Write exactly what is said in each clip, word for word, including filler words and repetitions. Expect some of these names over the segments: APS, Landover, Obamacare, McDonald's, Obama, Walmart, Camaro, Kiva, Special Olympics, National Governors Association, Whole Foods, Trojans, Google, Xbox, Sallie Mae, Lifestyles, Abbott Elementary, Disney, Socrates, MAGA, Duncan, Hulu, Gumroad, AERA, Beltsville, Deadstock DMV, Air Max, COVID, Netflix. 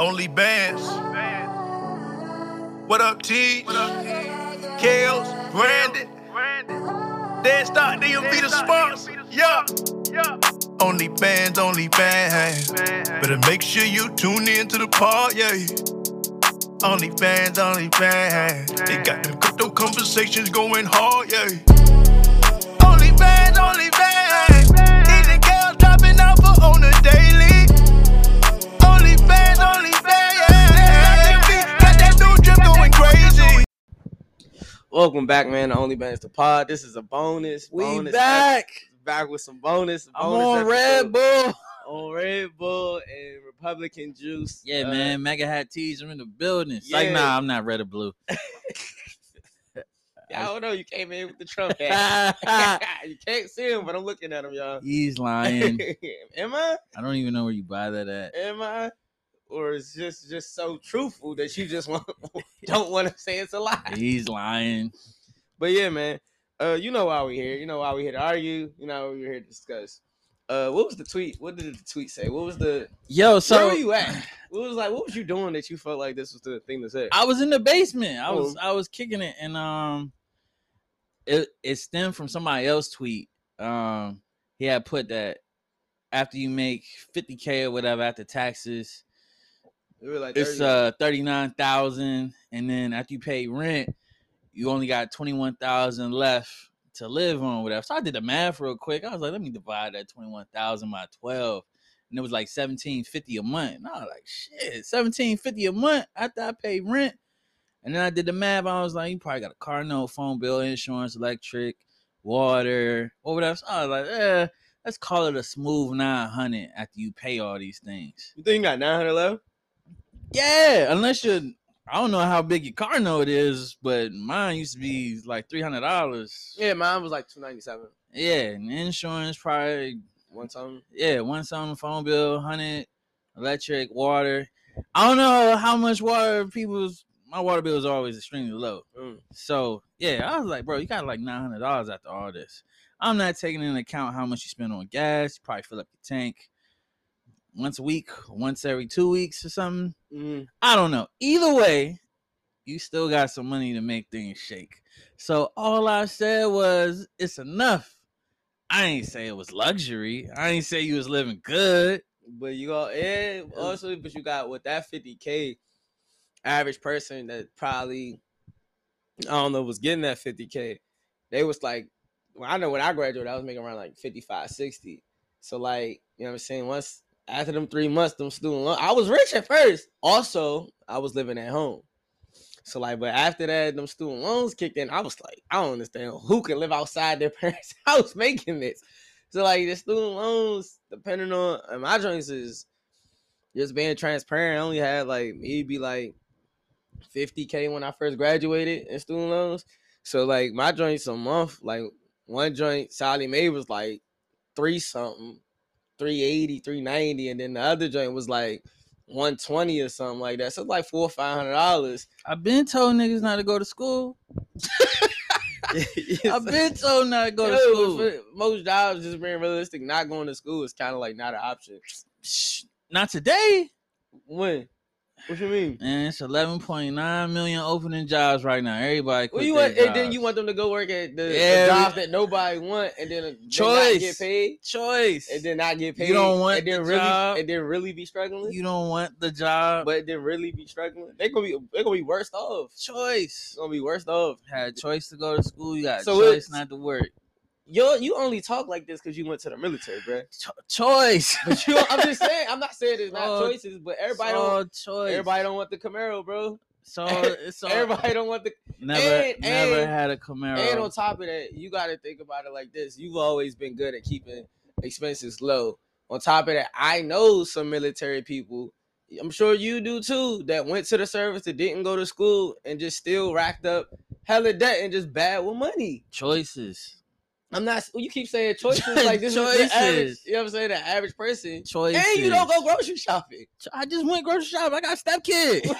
Only Bands. What up, T? What up, T? Kels, Brandon. Brandon. Deadstock D M V the Sparks. Yeah. Yeah. Only Bands, Only Bands. Better make sure you tune in to the part, yeah. Only Bands, Only Bands. They got them crypto conversations going hard, yeah. Only Bands, Only Bands. These the girls dropping alpha on the daily. Welcome back, man. The Only Bands to Pod. This is a bonus. We bonus back, episode. back with some bonus. bonus I'm on episode. Red Bull, on Red Bull and Republican juice. Yeah, uh, man. Mega Hat tees. I'm in the building. Yeah. Like, nah, I'm not red or blue. I don't know. You came in with the Trump hat. You can't see him, but I'm looking at him, y'all. He's lying. Am I? I don't even know where you buy that at. Am I? Or is just just so truthful that you just want, don't want to say it's a lie. He's lying. But yeah, man, uh, you know why we here. You know why we here to argue. You know we're here to discuss. Uh, what was the tweet? What did the tweet say? What was the yo? So where were you at? What was like? What was you doing that you felt like this was the thing to say? I was in the basement. I was oh. I was kicking it, and um, it it stemmed from somebody else's tweet. Um, he had put that after you make fifty K or whatever after taxes. It was like it's uh thirty-nine thousand, and then after you pay rent, you only got twenty-one thousand left to live on, whatever. So I did the math real quick. I was like, let me divide that twenty-one thousand by twelve, and it was like seventeen fifty a month. And I was like, shit, seventeen fifty a month after I paid rent. And then I did the math. I was like, you probably got a car note, phone bill, insurance, electric, water, or whatever. So I was like, eh, let's call it a smooth nine hundred after you pay all these things. You think you got nine hundred left? Yeah, unless you're, I don't know how big your car note is, but mine used to be like three hundred dollars. Yeah, mine was like two ninety-seven. Yeah, and insurance probably. One something? Yeah, one something, phone bill, one hundred, electric, water. I don't know how much water people's, my water bill is always extremely low. Mm. So, yeah, I was like, bro, you got like nine hundred dollars after all this. I'm not taking into account how much you spend on gas. You probably fill up your tank once a week, once every two weeks or something. Mm. I don't know. Either way, you still got some money to make things shake. So all I said was, it's enough. I ain't say it was luxury. I ain't say you was living good. But you got, yeah, also, but you got with that fifty K, average person that probably, I don't know, was getting that fifty K. They was like, well, I know when I graduated, I was making around like fifty-five, sixty. So like, you know what I'm saying? Once, after them three months, them student loans, I was rich at first. Also, I was living at home. So like, but after that, them student loans kicked in. I was like, I don't understand who can live outside their parents' house making this. So like, the student loans, depending on, and my joints is just being transparent. I only had like, it'd be like fifty K when I first graduated in student loans. So like, my joints a month, like one joint, Sallie Mae was like three something. three eighty, three ninety, and then the other joint was like one twenty or something like that. So it's like four or five hundred dollars. I've been told niggas not to go to school. yes. I've been told not to go Yo, to school. Most jobs, just being realistic, not going to school is kind of like not an option. Not today. When? What you mean? And it's eleven point nine million opening jobs right now. Everybody quit well, you want, and then you want them to go work at the, yeah. the jobs that nobody want, and then choice not get paid, choice, and then not get paid. You don't want and then the really, job, and then really be struggling. You don't want the job, but then really be struggling. They gonna be they gonna be worse off. Choice gonna be worse off. Had choice to go to school. You got so choice not to work. Yo, you only talk like this because you went to the military, bro. Cho- choice, but you, I'm just saying. I'm not saying it's not oh, choices, but everybody so don't. Choice. Everybody don't want the Camaro, bro. So it's so, everybody don't want the. Never, and, never and, had a Camaro. And on top of that, you got to think about it like this. You've always been good at keeping expenses low. On top of that, I know some military people. I'm sure you do too. That went to the service, that didn't go to school, and just still racked up hella debt and just bad with money. Choices. I'm not. You keep saying choices like this. Choices. Is the average, you know what I'm saying? The average person. Choices. And you don't go grocery shopping. I just went grocery shopping. I got a stepkid.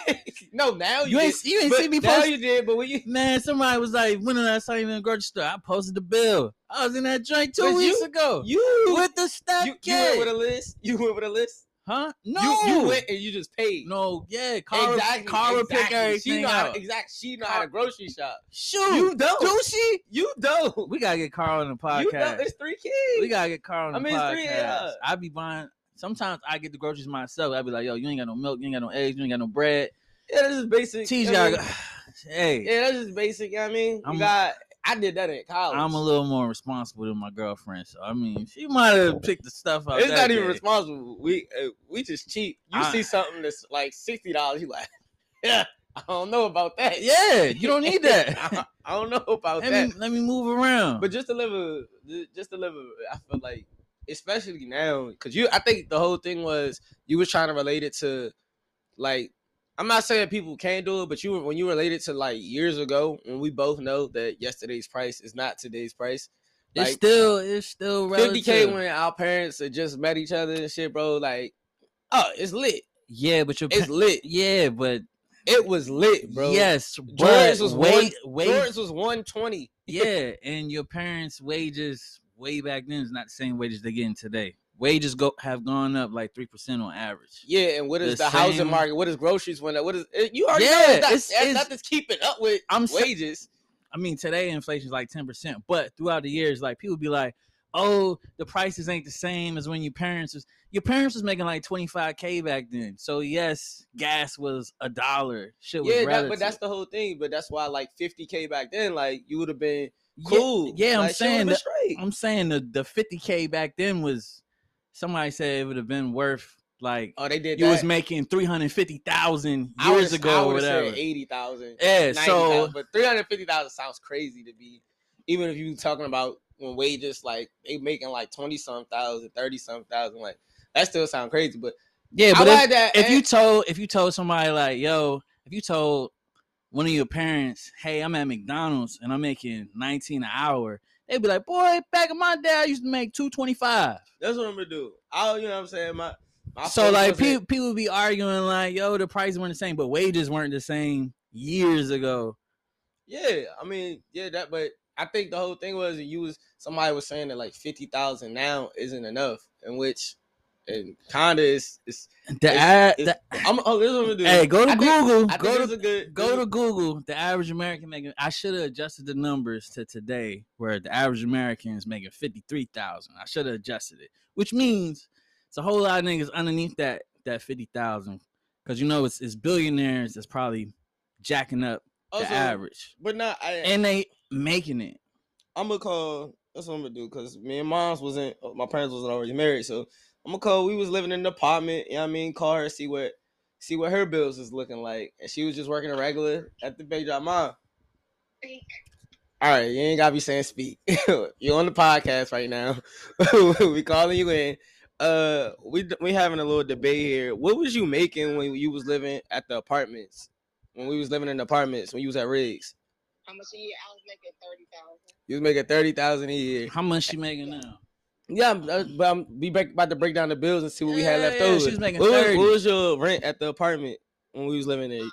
no, now you, you ain't. Did. You ain't see me post. Now you did, but when you man, somebody was like, "When did I saw you in the grocery store?" I posted the bill. I was in that joint two but weeks you, ago. You with the stepkid? You, you went with a list. You went with a list. Huh? No. You, you went and you just paid. No, yeah. Cara, exactly. Cara exactly. pick everything she know out. How to, exactly. She know Cara. how to grocery shop. Shoot. You don't. Do she? You don't. We got to get Cara on the podcast. You don't. It's three kids. We got to get Cara on I the mean, podcast. I mean, it's three. Yeah. I be buying. Sometimes I get the groceries myself. I be like, yo, you ain't got no milk. You ain't got no eggs. You ain't got no bread. Yeah, that's just basic. T J, I mean, hey. Yeah, that's just basic. You know what I mean? You I'm, got... I did that in college. I'm a little more responsible than my girlfriend, so I mean, she might have picked the stuff out. It's that not even day. responsible. We uh, we just cheap. You I, see something that's like sixty dollars, you like, yeah, I don't know about that. Yeah, you don't need that. I, I don't know about let that. Me, let me move around. But just to live a, just to live a, I feel like, especially now, because you, I think the whole thing was you was trying to relate it to, like. I'm not saying people can't do it, but you when you related to like years ago, when we both know that yesterday's price is not today's price. Like, it's still it's still relative. fifty K when our parents had just met each other and shit, bro. Like, oh, it's lit. Yeah, but your it's pa- lit. Yeah, but it was lit, bro. Yes, Jordan's was wait, wait. Jordan's was one twenty. Yeah, and your parents' wages way back then is not the same wages they're getting today. Wages go have gone up like three percent on average. Yeah, and what is the, the housing market? What is groceries went up? What is you already yeah, know it's not, it's, it's, nothing's keeping up with I'm wages. I mean, today inflation is like ten percent, but throughout the years, like people be like, "Oh, the prices ain't the same as when your parents was your parents was making like twenty five k back then." So yes, gas was a dollar. Shit was yeah, that, but that's the whole thing. But that's why like fifty k back then, like you would have been cool. Yeah, yeah like, I'm saying. The, I'm saying the the fifty k back then was. Somebody said it would have been worth like oh they did you that. was making three hundred fifty thousand years I ago I or whatever eighty thousand yeah ninety, so 000, but three hundred fifty thousand sounds crazy to be even if you talking about when wages like they making like twenty some thousand thirty some thousand like that still sound crazy but yeah but I if, that. if and, you told if you told somebody like yo if you told one of your parents hey I'm at McDonald's and I'm making nineteen an hour. They'd be like, boy, back in my day, I used to make two twenty-five. That's what I'm gonna do. I, you know what I'm saying? My, my so like people, like, people be arguing like, yo, the prices weren't the same, but wages weren't the same years ago. Yeah, I mean, yeah, that. But I think the whole thing was you was somebody was saying that like fifty thousand now isn't enough, in which, and kinda is. It's, the it's, ad, it's, the, I'm, oh, this is what I'm gonna do. Hey, go to I Google. Think, go to good, go to Google. The average American making. I should have adjusted the numbers to today, where the average American is making fifty-three thousand. I should have adjusted it, which means it's a whole lot of niggas underneath that that fifty thousand, because you know it's it's billionaires that's probably jacking up the also, average, but not I, and they making it. I'm gonna call. That's what I'm gonna do because me and mom's wasn't. My parents wasn't already married, so. I'm gonna call. We was living in an apartment. You know what I mean? Call her, see what, see what her bills is looking like, and she was just working a regular at the Bay Job. Mom. Speak. All right, you ain't gotta be saying speak. You're on the podcast right now. We calling you in. Uh, we we having a little debate here. What was you making when you was living at the apartments? When we was living in the apartments when you was at Riggs? How much a year? I was making thirty thousand. You was making thirty thousand a year. How much she making now? Yeah, but I'm be break, about to break down the bills and see what yeah, we had left yeah, over. She's making what, was, what was your rent at the apartment when we was living there? Um, um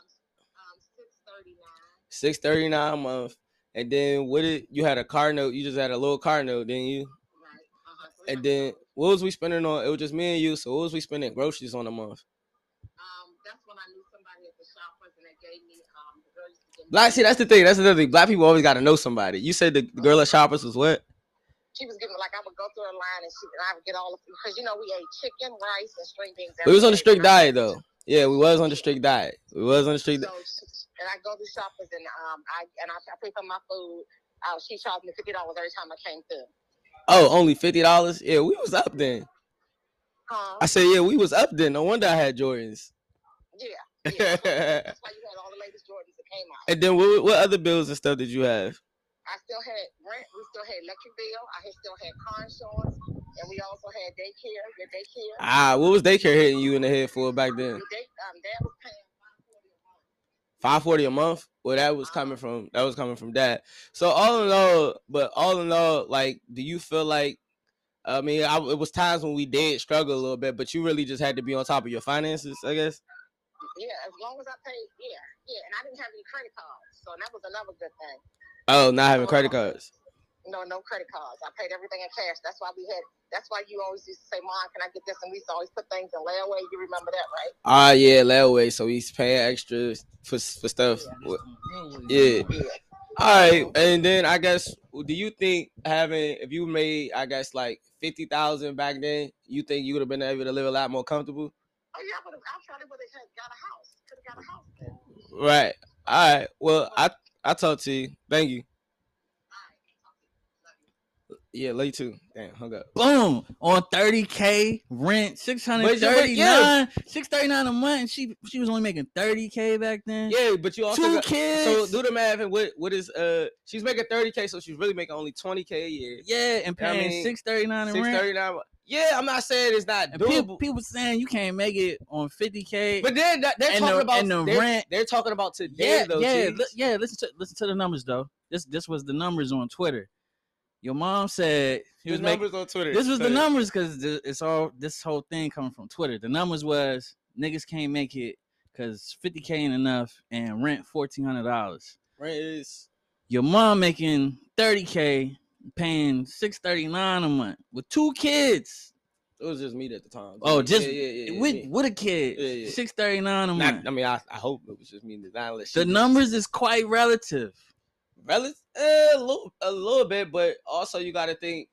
six thirty nine. Six thirty nine a month, and then what did you had a car note? You just had a little car note, didn't you? Right. Uh-huh. So and then what was we spending on? It was just me and you. So what was we spending groceries on a month? Um, that's when I knew somebody at the shop was and they gave me um the groceries. Black see that's the thing. That's the thing. Black people always got to know somebody. You said the girl at Shoppers was what? She was giving like I would go through her line and she and I would get all of them because you know we ate chicken, rice, and string beans. We was on the strict diet though. Yeah, we was on the strict diet. We was on the strict. So she, and I go to Shoppers and um I and I, I pay for my food. Uh, she charged me fifty dollars every time I came through. Oh, only fifty dollars? Yeah, we was up then. Huh? I said yeah, we was up then. No wonder I had Jordans. Yeah, yeah. That's why you had all the latest Jordans that came out. And then what what other bills and stuff did you have? I still had rent. We still had electric bill. I still had car insurance, and we also had daycare. Your daycare. Ah, what was daycare hitting you in the head for back then? Day, um, dad was paying five forty a month. Five forty a month. Well, that was coming from that was coming from dad. So all in all, but all in all, like, do you feel like? I mean, I, it was times when we did struggle a little bit, but you really just had to be on top of your finances, I guess. Yeah, as long as I paid. Yeah, yeah, and I didn't have any credit cards, so that was another good thing. Oh, not having credit cards. No, no credit cards. I paid everything in cash. That's why we had. That's why you always used to say, "Mom, can I get this?" And we used to always put things in layaway. You remember that, right? Ah, uh, yeah, layaway. So we used to pay extra for for stuff. Yeah. yeah. yeah. All right, and then I guess, do you think having, if you made, I guess, like fifty thousand back then, you think you would have been able to live a lot more comfortable? Oh yeah, I would have. I probably would have got a house. Could have got a house then. Right. All right. Well, I I talk to you. Thank you. Yeah, late too. Damn, hung up. Boom! On thirty K rent, six hundred thirty-nine, yeah. six thirty-nine a month. She she was only making thirty K back then. Yeah, but you also two got, kids. So do the math and what what is uh she's making thirty K, so she's really making only twenty K a year. Yeah, and paying I mean, six thirty-nine in six thirty-nine. Rent. Yeah, I'm not saying it's not doable. People, people saying you can't make it on fifty K. But they're they're talking the, about the they're, rent. They're talking about today yeah, though. Yeah, l- yeah. Listen to listen to the numbers though. This this was the numbers on Twitter. Your mom said he the was numbers making, on Twitter. This was so the numbers because it's all this whole thing coming from Twitter. The numbers was niggas can't make it because fifty K ain't enough and rent fourteen hundred dollars. Rent is your mom making thirty K, paying six thirty-nine a month with two kids. It was just me at the time. Oh, just yeah, yeah, yeah, with yeah. with a kid, yeah, yeah. six thirty-nine a month. Not, I mean, I, I hope it was just me. The numbers is quite relative. Relative, a little, a little bit, but also you got to think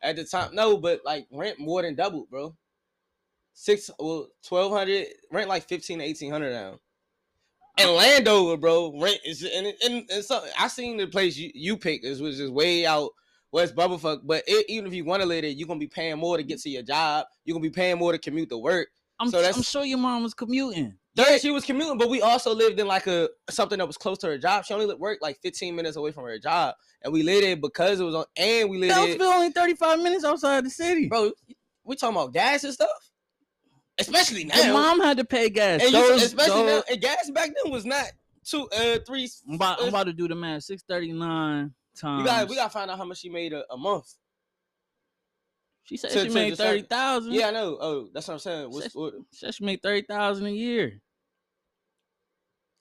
at the time. No, but like rent more than doubled, bro. Six, well, twelve hundred rent like fifteen to eighteen hundred now. And Landover, bro, rent is and and, and so I seen the place you, you picked is which is way out west bubblefuck. But it, even if you want to live there, you're gonna be paying more to get to your job. You're gonna be paying more to commute to work. I'm, so that's, I'm sure your mom was commuting. Yeah, she was commuting, but we also lived in like a something that was close to her job. She only worked like fifteen minutes away from her job, and we lived it because it was on. And we lived it only thirty-five minutes outside the city, bro. We talking about gas and stuff, especially now. Your mom had to pay gas, and those, you, especially those, now. And gas back then was not two, uh, three. I'm about, uh, I'm about to do the math. Six thirty-nine times. We got we got to find out how much she made a, a month. She said to, she to made thirty thousand. Yeah, I know. Oh, that's what I'm saying. What's, said, what? Said she made thirty thousand a year.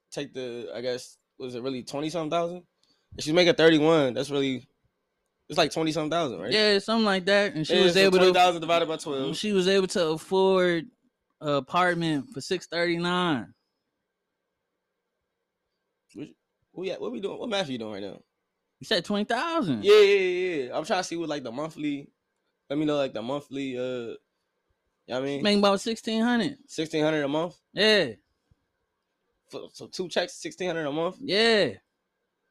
Take the, I guess, was it really twenty something thousand? If she's making thirty one, that's really, it's like twenty something thousand, right? Yeah, something like that. And she yeah, was so able twenty, to thousand divided by twelve. She was able to afford an apartment for six thirty nine. What, what we doing? What math are you doing right now? You said twenty thousand. Yeah, yeah, yeah. I'm trying to see what like the monthly. Let me know like the monthly. Uh, you know what I mean, making about sixteen hundred. Sixteen hundred a month. Yeah. So two checks, sixteen hundred a month. Yeah.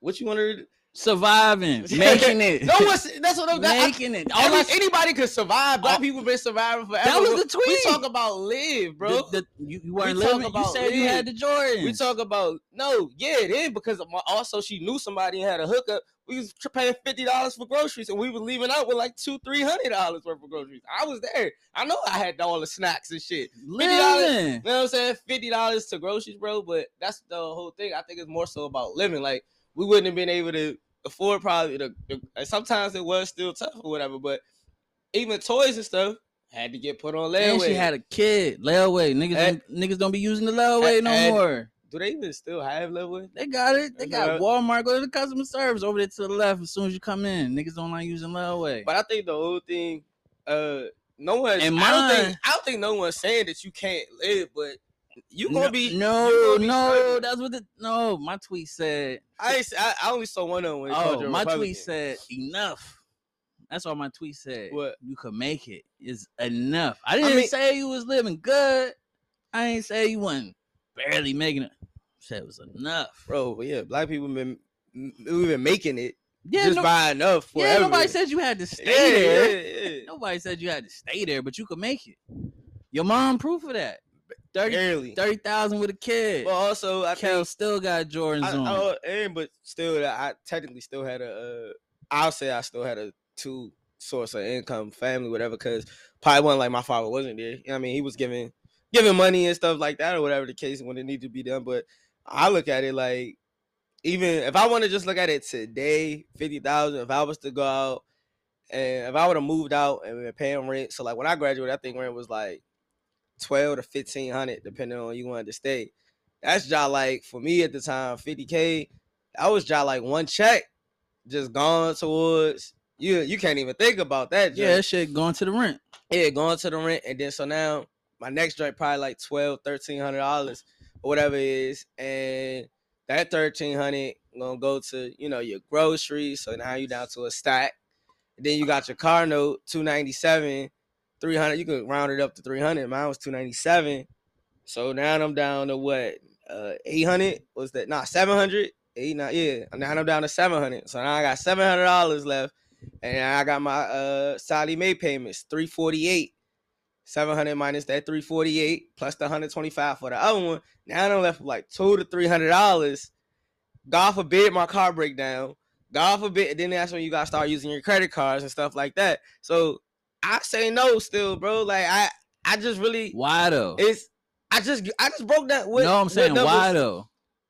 What you want to do? Surviving, making it. No one's that's what I'm making I, it. All every, anybody could survive. Black people been surviving forever. That was the tweet. We talk about live, bro. The, the, you, you weren't we living. You said live. You had the Jordans. We talk about no, yeah, then because also she knew somebody and had a hookup. We was paying fifty dollars for groceries, and we were leaving out with like two, three hundred dollars worth of groceries. I was there. I know I had all the snacks and shit. Fifty dollars, you know what I'm saying? Fifty dollars to groceries, bro. But that's the whole thing. I think it's more so about living. Like we wouldn't have been able to afford probably the, the sometimes it was still tough or whatever, but even toys and stuff had to get put on layaway. And she had a kid. Layaway. Niggas had, don't, niggas don't be using the layaway had, no had, more. Do they even still have layaway? They got it. They got Walmart. Go to the customer service over there to the left as soon as you come in. Niggas don't like using layaway. But I think the whole thing, uh, no one. And mine, I don't think I don't think no one's saying that you can't live, but you gonna no, be no, be no. Struggling. That's what the no. My tweet said. I I, I only saw one of them. When oh, my tweet said enough. That's all my tweet said. What you could make it is enough. I didn't I mean, say you was living good. I ain't say you wasn't barely making it. I said it was enough, bro. But yeah, black people been we've been making it. Yeah, just no, by enough. Forever. Yeah, nobody said you had to stay yeah, there. Yeah, yeah. Nobody said you had to stay there, but you could make it. Your mom proof of that. thirty thousand with a kid. But also, I Kel think, still got Jordans I, on. I, and, but still, I technically still had a. Uh, I'll say I still had a two source of income, family, whatever. Because probably wasn't like my father wasn't there. You know what I mean, he was giving giving money and stuff like that, or whatever the case when it needed to be done. But I look at it like, even if I want to just look at it today, fifty thousand. If I was to go out, and if I would have moved out and been paying rent, so like when I graduated, I think rent was like twelve to fifteen hundred, depending on you wanted to stay. That's just like for me at the time, fifty K. I was just like one check, just gone towards you you can't even think about that joint. Yeah, that shit going to the rent. Yeah, going to the rent. And then so now my next joint probably like twelve, thirteen hundred dollars or whatever it is. And that thirteen hundred gonna go to, you know, your groceries. So now you down to a stack. And then you got your car note, two ninety seven, three hundred. You could round it up to three hundred. Mine was two ninety seven. So now I'm down to what? Uh eight hundred? Was that not nah, seven hundred? Eight nine yeah. Now I'm down to seven hundred. So now I got seven hundred dollars left. And I got my uh Sallie Mae payments, three forty eight. Seven hundred minus that three forty eight plus the hundred twenty five for the other one. Now I'm left with like two to three hundred dollars. God forbid my car break down. God forbid. And then that's when you gotta start using your credit cards and stuff like that. So I say no still, bro. Like I, I just really why though? It's I just I just broke down. What, no, I'm saying numbers, why though?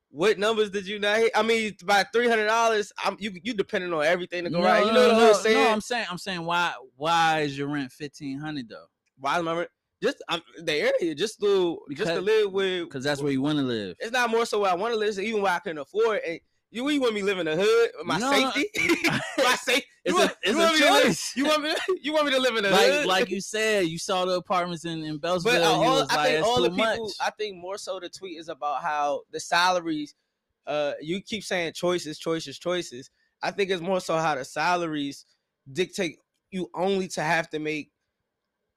What numbers did you not hit? I mean, by three hundred dollars, I'm you you depending on everything to go no, right. You know no, what I'm no, saying? No, I'm saying I'm saying why why is your rent fifteen hundred though? Why am I rent? Just I'm, the area, just to because, just to live with because that's with, where you want to live. It's not more so where I want to live, so even where I can afford it. You, you want me living in the hood? My no, safety? No. My safety? It's you want, a, it's you want a me choice. To live, you, want me, you want me to live in the like, hood? Like you said, you saw the apartments in, in Beltsville. But all, and was I like, think all the people, much. I think more so the tweet is about how the salaries, uh, you keep saying choices, choices, choices. I think it's more so how the salaries dictate you only to have to make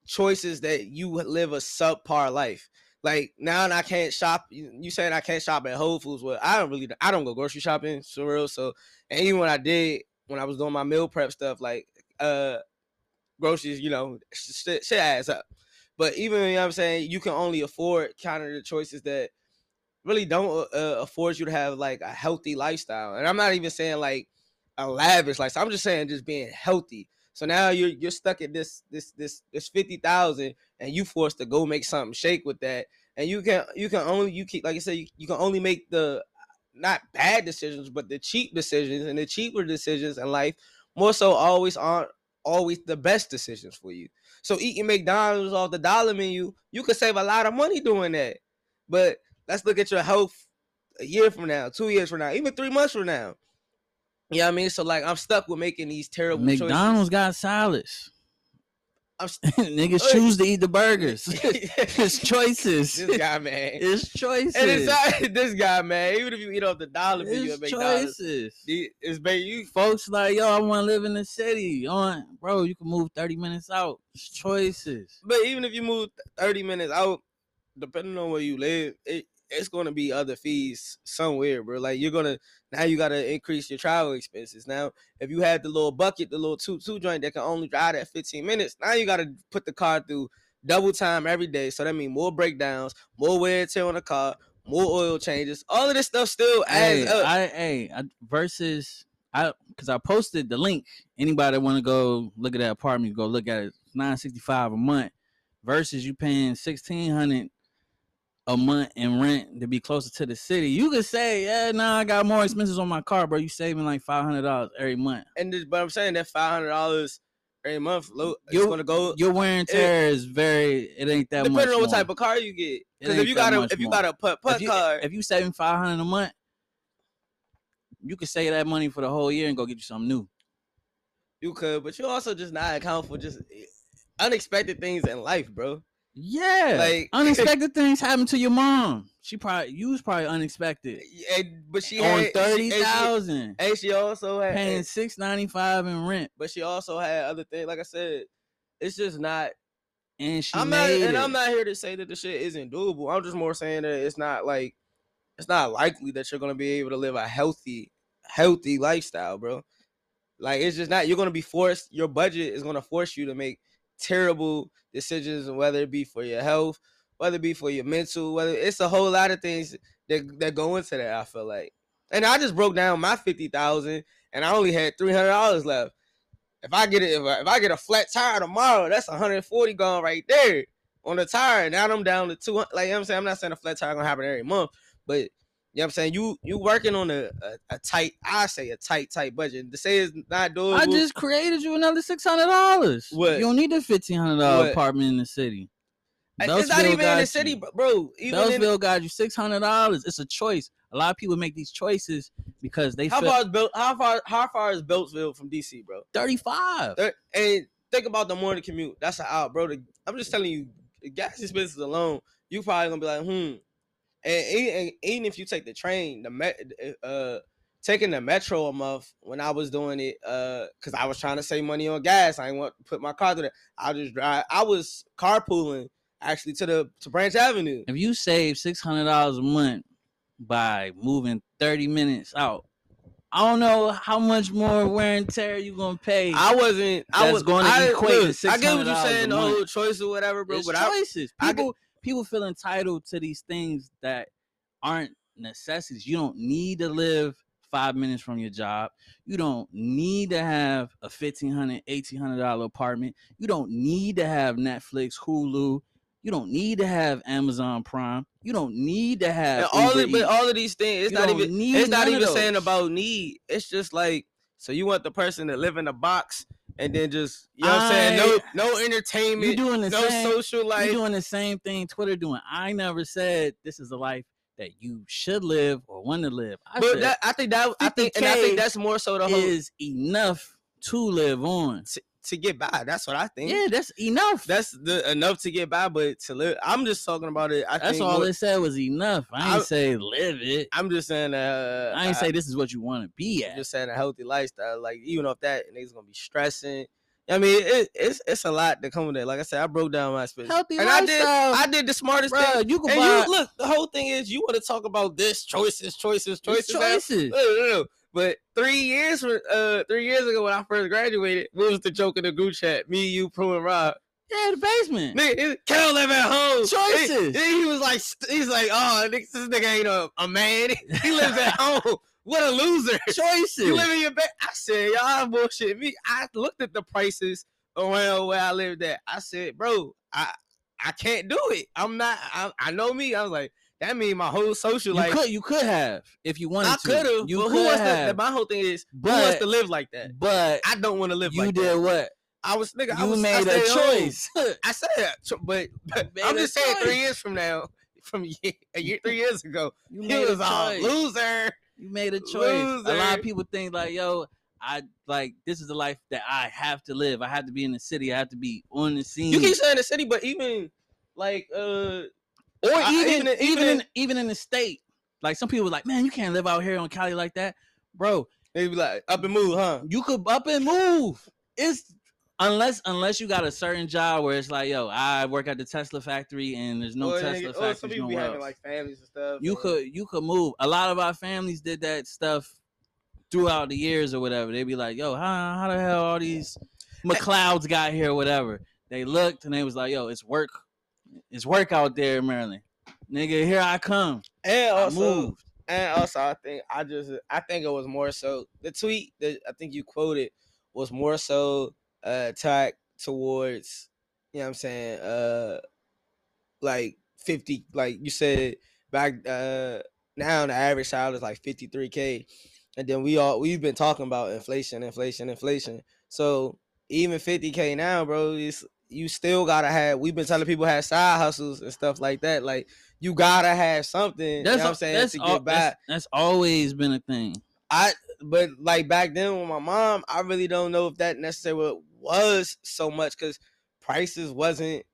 choices that you live a subpar life. Like now, and I can't shop. You, you saying I can't shop at Whole Foods? Well, I don't really. I don't go grocery shopping for real. So, and even when I did, when I was doing my meal prep stuff, like uh, groceries, you know, shit, shit adds up. But even, you know what I'm saying, you can only afford kind of the choices that really don't uh, afford you to have like a healthy lifestyle. And I'm not even saying like a lavish lifestyle. I'm just saying just being healthy. So now you're you're stuck at this this this this fifty thousand, and you forced to go make something shake with that, and you can you can only you keep like I said you, you can only make the not bad decisions, but the cheap decisions, and the cheaper decisions in life more so always aren't always the best decisions for you. So eating McDonald's off the dollar menu, you could save a lot of money doing that. But let's look at your health a year from now, two years from now, even three months from now. Yeah, I mean, so like I'm stuck with making these terrible McDonald's choices. McDonald's got salads. I'm st- niggas uh, choose to eat the burgers. It's choices. This guy, man. It's choices. And it's not, this guy, man. Even if you eat off the dollar menu at McDonald's, choices. It's baby. You folks like yo, I want to live in the city. On bro, you can move thirty minutes out. It's choices. But even if you move thirty minutes out, depending on where you live, it. It's gonna be other fees somewhere, bro. Like you're gonna now you gotta increase your travel expenses. Now, if you had the little bucket, the little two two joint that can only drive at fifteen minutes, now you gotta put the car through double time every day. So that means more breakdowns, more wear and tear on the car, more oil changes. All of this stuff still adds hey, up. I, hey, I, versus I because I posted the link. Anybody that want to go look at that apartment, go look at it. nine sixty-five a month versus you paying sixteen hundred. A month in rent to be closer to the city. You could say, yeah, nah, I got more expenses on my car, bro. You saving like five hundred dollars every month. And this, but I'm saying that five hundred dollars every month, low, it's gonna go. Your wear and tear is very. It ain't that depending much. Depending on what more. Type of car you get, because if you got a if you more. got a putt putt car, if you saving five hundred a month, you could save that money for the whole year and go get you something new. You could, but you also just not account for just unexpected things in life, bro. Yeah, like unexpected things happen to your mom. She probably you was probably unexpected, and, but she on thirty thousand, and she also had paying six ninety five in rent. But she also had other things. Like I said, it's just not. And she, I'm not, and I'm not here to say that the shit isn't doable. I'm just more saying that it's not like it's not likely that you're gonna be able to live a healthy, healthy lifestyle, bro. Like it's just not. You're gonna be forced. Your budget is gonna force you to make terrible decisions, whether it be for your health, whether it be for your mental, whether it's a whole lot of things that, that go into that. I feel like, and I just broke down my fifty thousand, and I only had three hundred dollars left. If I get it, if I, if I get a flat tire tomorrow, that's one hundred forty gone right there on the tire. Now I'm down to two hundred. Like you know what I'm saying, I'm not saying a flat tire gonna happen every month, but you know what I'm saying, you you working on a a, a tight, I say a tight tight budget. To say it's not doable. I just created you another six hundred dollars. What? You don't need the fifteen hundred dollars apartment in the city. It's not even in the city, bro. Bellsville got you six hundred dollars. It's a choice. A lot of people make these choices because they. How far is Bel- how far how far is Beltsville from D C, bro? thirty-five. Thir- and think about the morning commute. That's an hour, bro. The, I'm just telling you, the gas expenses alone, you probably gonna be like, hmm. And, and, and even if you take the train, the met, uh, taking the metro a month when I was doing it, uh, because I was trying to save money on gas. I didn't want to put my car through that. I just drive. I was carpooling actually to the to Branch Avenue. If you save six hundred dollars a month by moving thirty minutes out, I don't know how much more wear and tear you gonna pay. I wasn't. I was going to equate to six hundred dollars. I get what you're saying, the whole choice or whatever, bro. It's but choices. I, people I get, people feel entitled to these things that aren't necessities. You don't need to live five minutes from your job. You don't need to have a fifteen hundred dollars, eighteen hundred dollars apartment. You don't need to have Netflix, Hulu. You don't need to have Amazon Prime. You don't need to have all of, but all of these things. It's you not even it's not even saying about need. It's just like, so you want the person to live in a box and then just, you know I, what I'm saying? No, no entertainment, you doing the no same, social life. You're doing the same thing Twitter doing. I never said this is the life that you should live or want to live. I but said, that, I think that I think and I think that's more so the whole is enough to live on. To, to get by, that's what I think. Yeah, that's enough. That's the enough to get by, but to live, I'm just talking about it. I that's think all what, it said was enough. I ain't I, say live it. I'm just saying uh I ain't I, say this is what you want to be at. I'm just saying a healthy lifestyle, like even off that, niggas gonna be stressing. I mean, it, it's it's a lot to come with it. Like I said, I broke down my space. Healthy and lifestyle. I did, I did the smartest Bruh, thing. You can and buy. You, look, the whole thing is you want to talk about this choices, choices, choices, choices. Now, but three years, uh, three years ago when I first graduated, what was the joke in the group chat? Me, you, Pru, and Rob. Yeah, the basement. Nigga, Kel live at home. Choices. He, he was like, he's like, oh, this nigga ain't a, a man. He lives at home. What a loser. Choices. You live in your bed. I said, y'all bullshit me. I looked at the prices around where I lived at. I said, bro, I I can't do it. I'm not, I, I know me. I was like, that means my whole social life. You could, you could have if you wanted I to. I could have. But who wants to, my whole thing is, but, who wants to live like that? But I don't want to live like that. You did what? I was, nigga, you I was, made I a choice. I said that, but, but I'm just saying choice. three years from now, from a year, three years ago, you he was a choice. Loser. You made a choice. Loser. A lot of people think like, yo, I like this is the life that I have to live. I have to be in the city. I have to be on the scene. You keep saying the city, but even like uh or I, even even even in, even in the state. Like some people were like, man, you can't live out here on Cali like that. Bro. They be like, up and move, huh? You could up and move. It's Unless unless you got a certain job where it's like, yo, I work at the Tesla factory and there's no or Tesla factory. Or some people be having like families and stuff. You or... could you could move. A lot of our families did that stuff throughout the years or whatever. They'd be like, yo, how how the hell all these McLeods got here or whatever. They looked and they was like, yo, it's work. It's work out there in Maryland. Nigga, here I come. And also I moved. And also I think I just I think it was more so the tweet that I think you quoted was more so Uh, attack towards, you know what I'm saying, uh, like fifty, like you said back, uh, now the average salary is like fifty-three K. And then we all, we've been talking about inflation, inflation, inflation. So even fifty K now, bro, it's, you still gotta have, we've been telling people have side hustles and stuff like that. Like you gotta have something, that's, you know what I'm saying, to al- get by. That's, that's always been a thing. I, but like back then with my mom, I really don't know if that necessarily was so much because prices wasn't,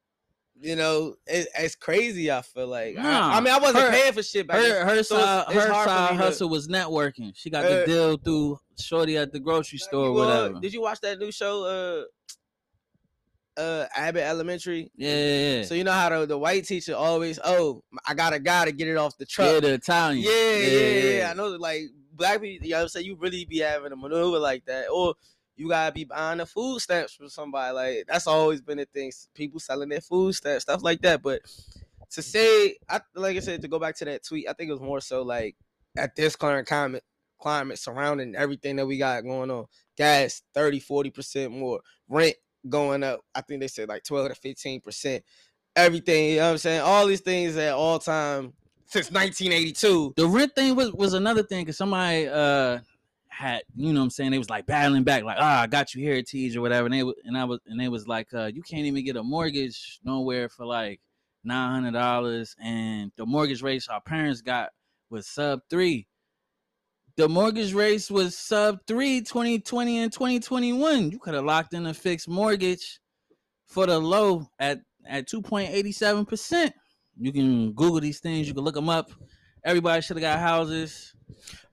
you know, it, it's crazy. I feel like nah, I, I mean I wasn't her, paying for shit back her, her so side, it's, it's her side hustle to, was networking. She got her, the deal through shorty at the grocery store. You, or whatever. Uh, did you watch that new show? Uh, uh, Abbott Elementary. Yeah, yeah, yeah. So you know how the, the white teacher always, oh, I got a guy to get it off the truck. Yeah, the Italian. Yeah, yeah, yeah. yeah, yeah. I know, like black people, you know what I'm saying, you really be having a maneuver like that, or you gotta be buying the food stamps from somebody. Like that's always been the thing, people selling their food stamps, stuff like that. But to say, I like I said, to go back to that tweet, I think it was more so like at this current climate, climate surrounding everything that we got going on, gas thirty, forty percent more, rent going up. I think they said like twelve to fifteen percent. Everything, you know what I'm saying, all these things at all time. Since nineteen eighty-two. The rent thing was, was another thing because somebody uh had, you know what I'm saying, they was like battling back, like, ah, oh, I got you heritage or whatever. And they and I was and they was like, uh, you can't even get a mortgage nowhere for like nine hundred dollars, and the mortgage rates our parents got was sub three. The mortgage rates was sub three, twenty twenty and twenty twenty-one. You could have locked in a fixed mortgage for the low at, at two point eight seven percent. You can Google these things. You can look them up. Everybody should have got houses.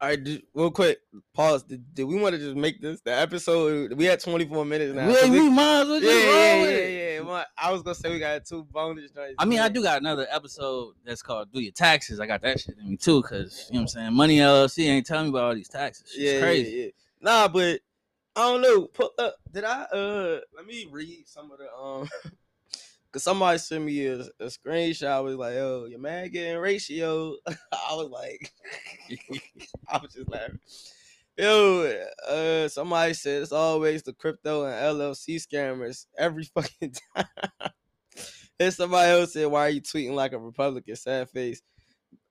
All right, do, real quick, pause. Did, did we want to just make this the episode? We had twenty-four minutes now. Yeah, we, we might as well just yeah, roll yeah, with yeah, it. Yeah, yeah, I was gonna say we got two bonus joints. I mean, I do got another episode that's called "Do Your Taxes." I got that shit in me too, cause you know what I'm saying. Money L L C ain't telling me about all these taxes. It's yeah, crazy. Yeah, yeah. Nah, but I don't know. Put up. Did I? Uh, let me read some of the um. Cause somebody sent me a, a screenshot. I was like, "Oh, your man getting ratio." I was like, I was just laughing. Yo, uh, somebody said it's always the crypto and L L C scammers every fucking time. And somebody else said, "Why are you tweeting like a Republican?" Sad face.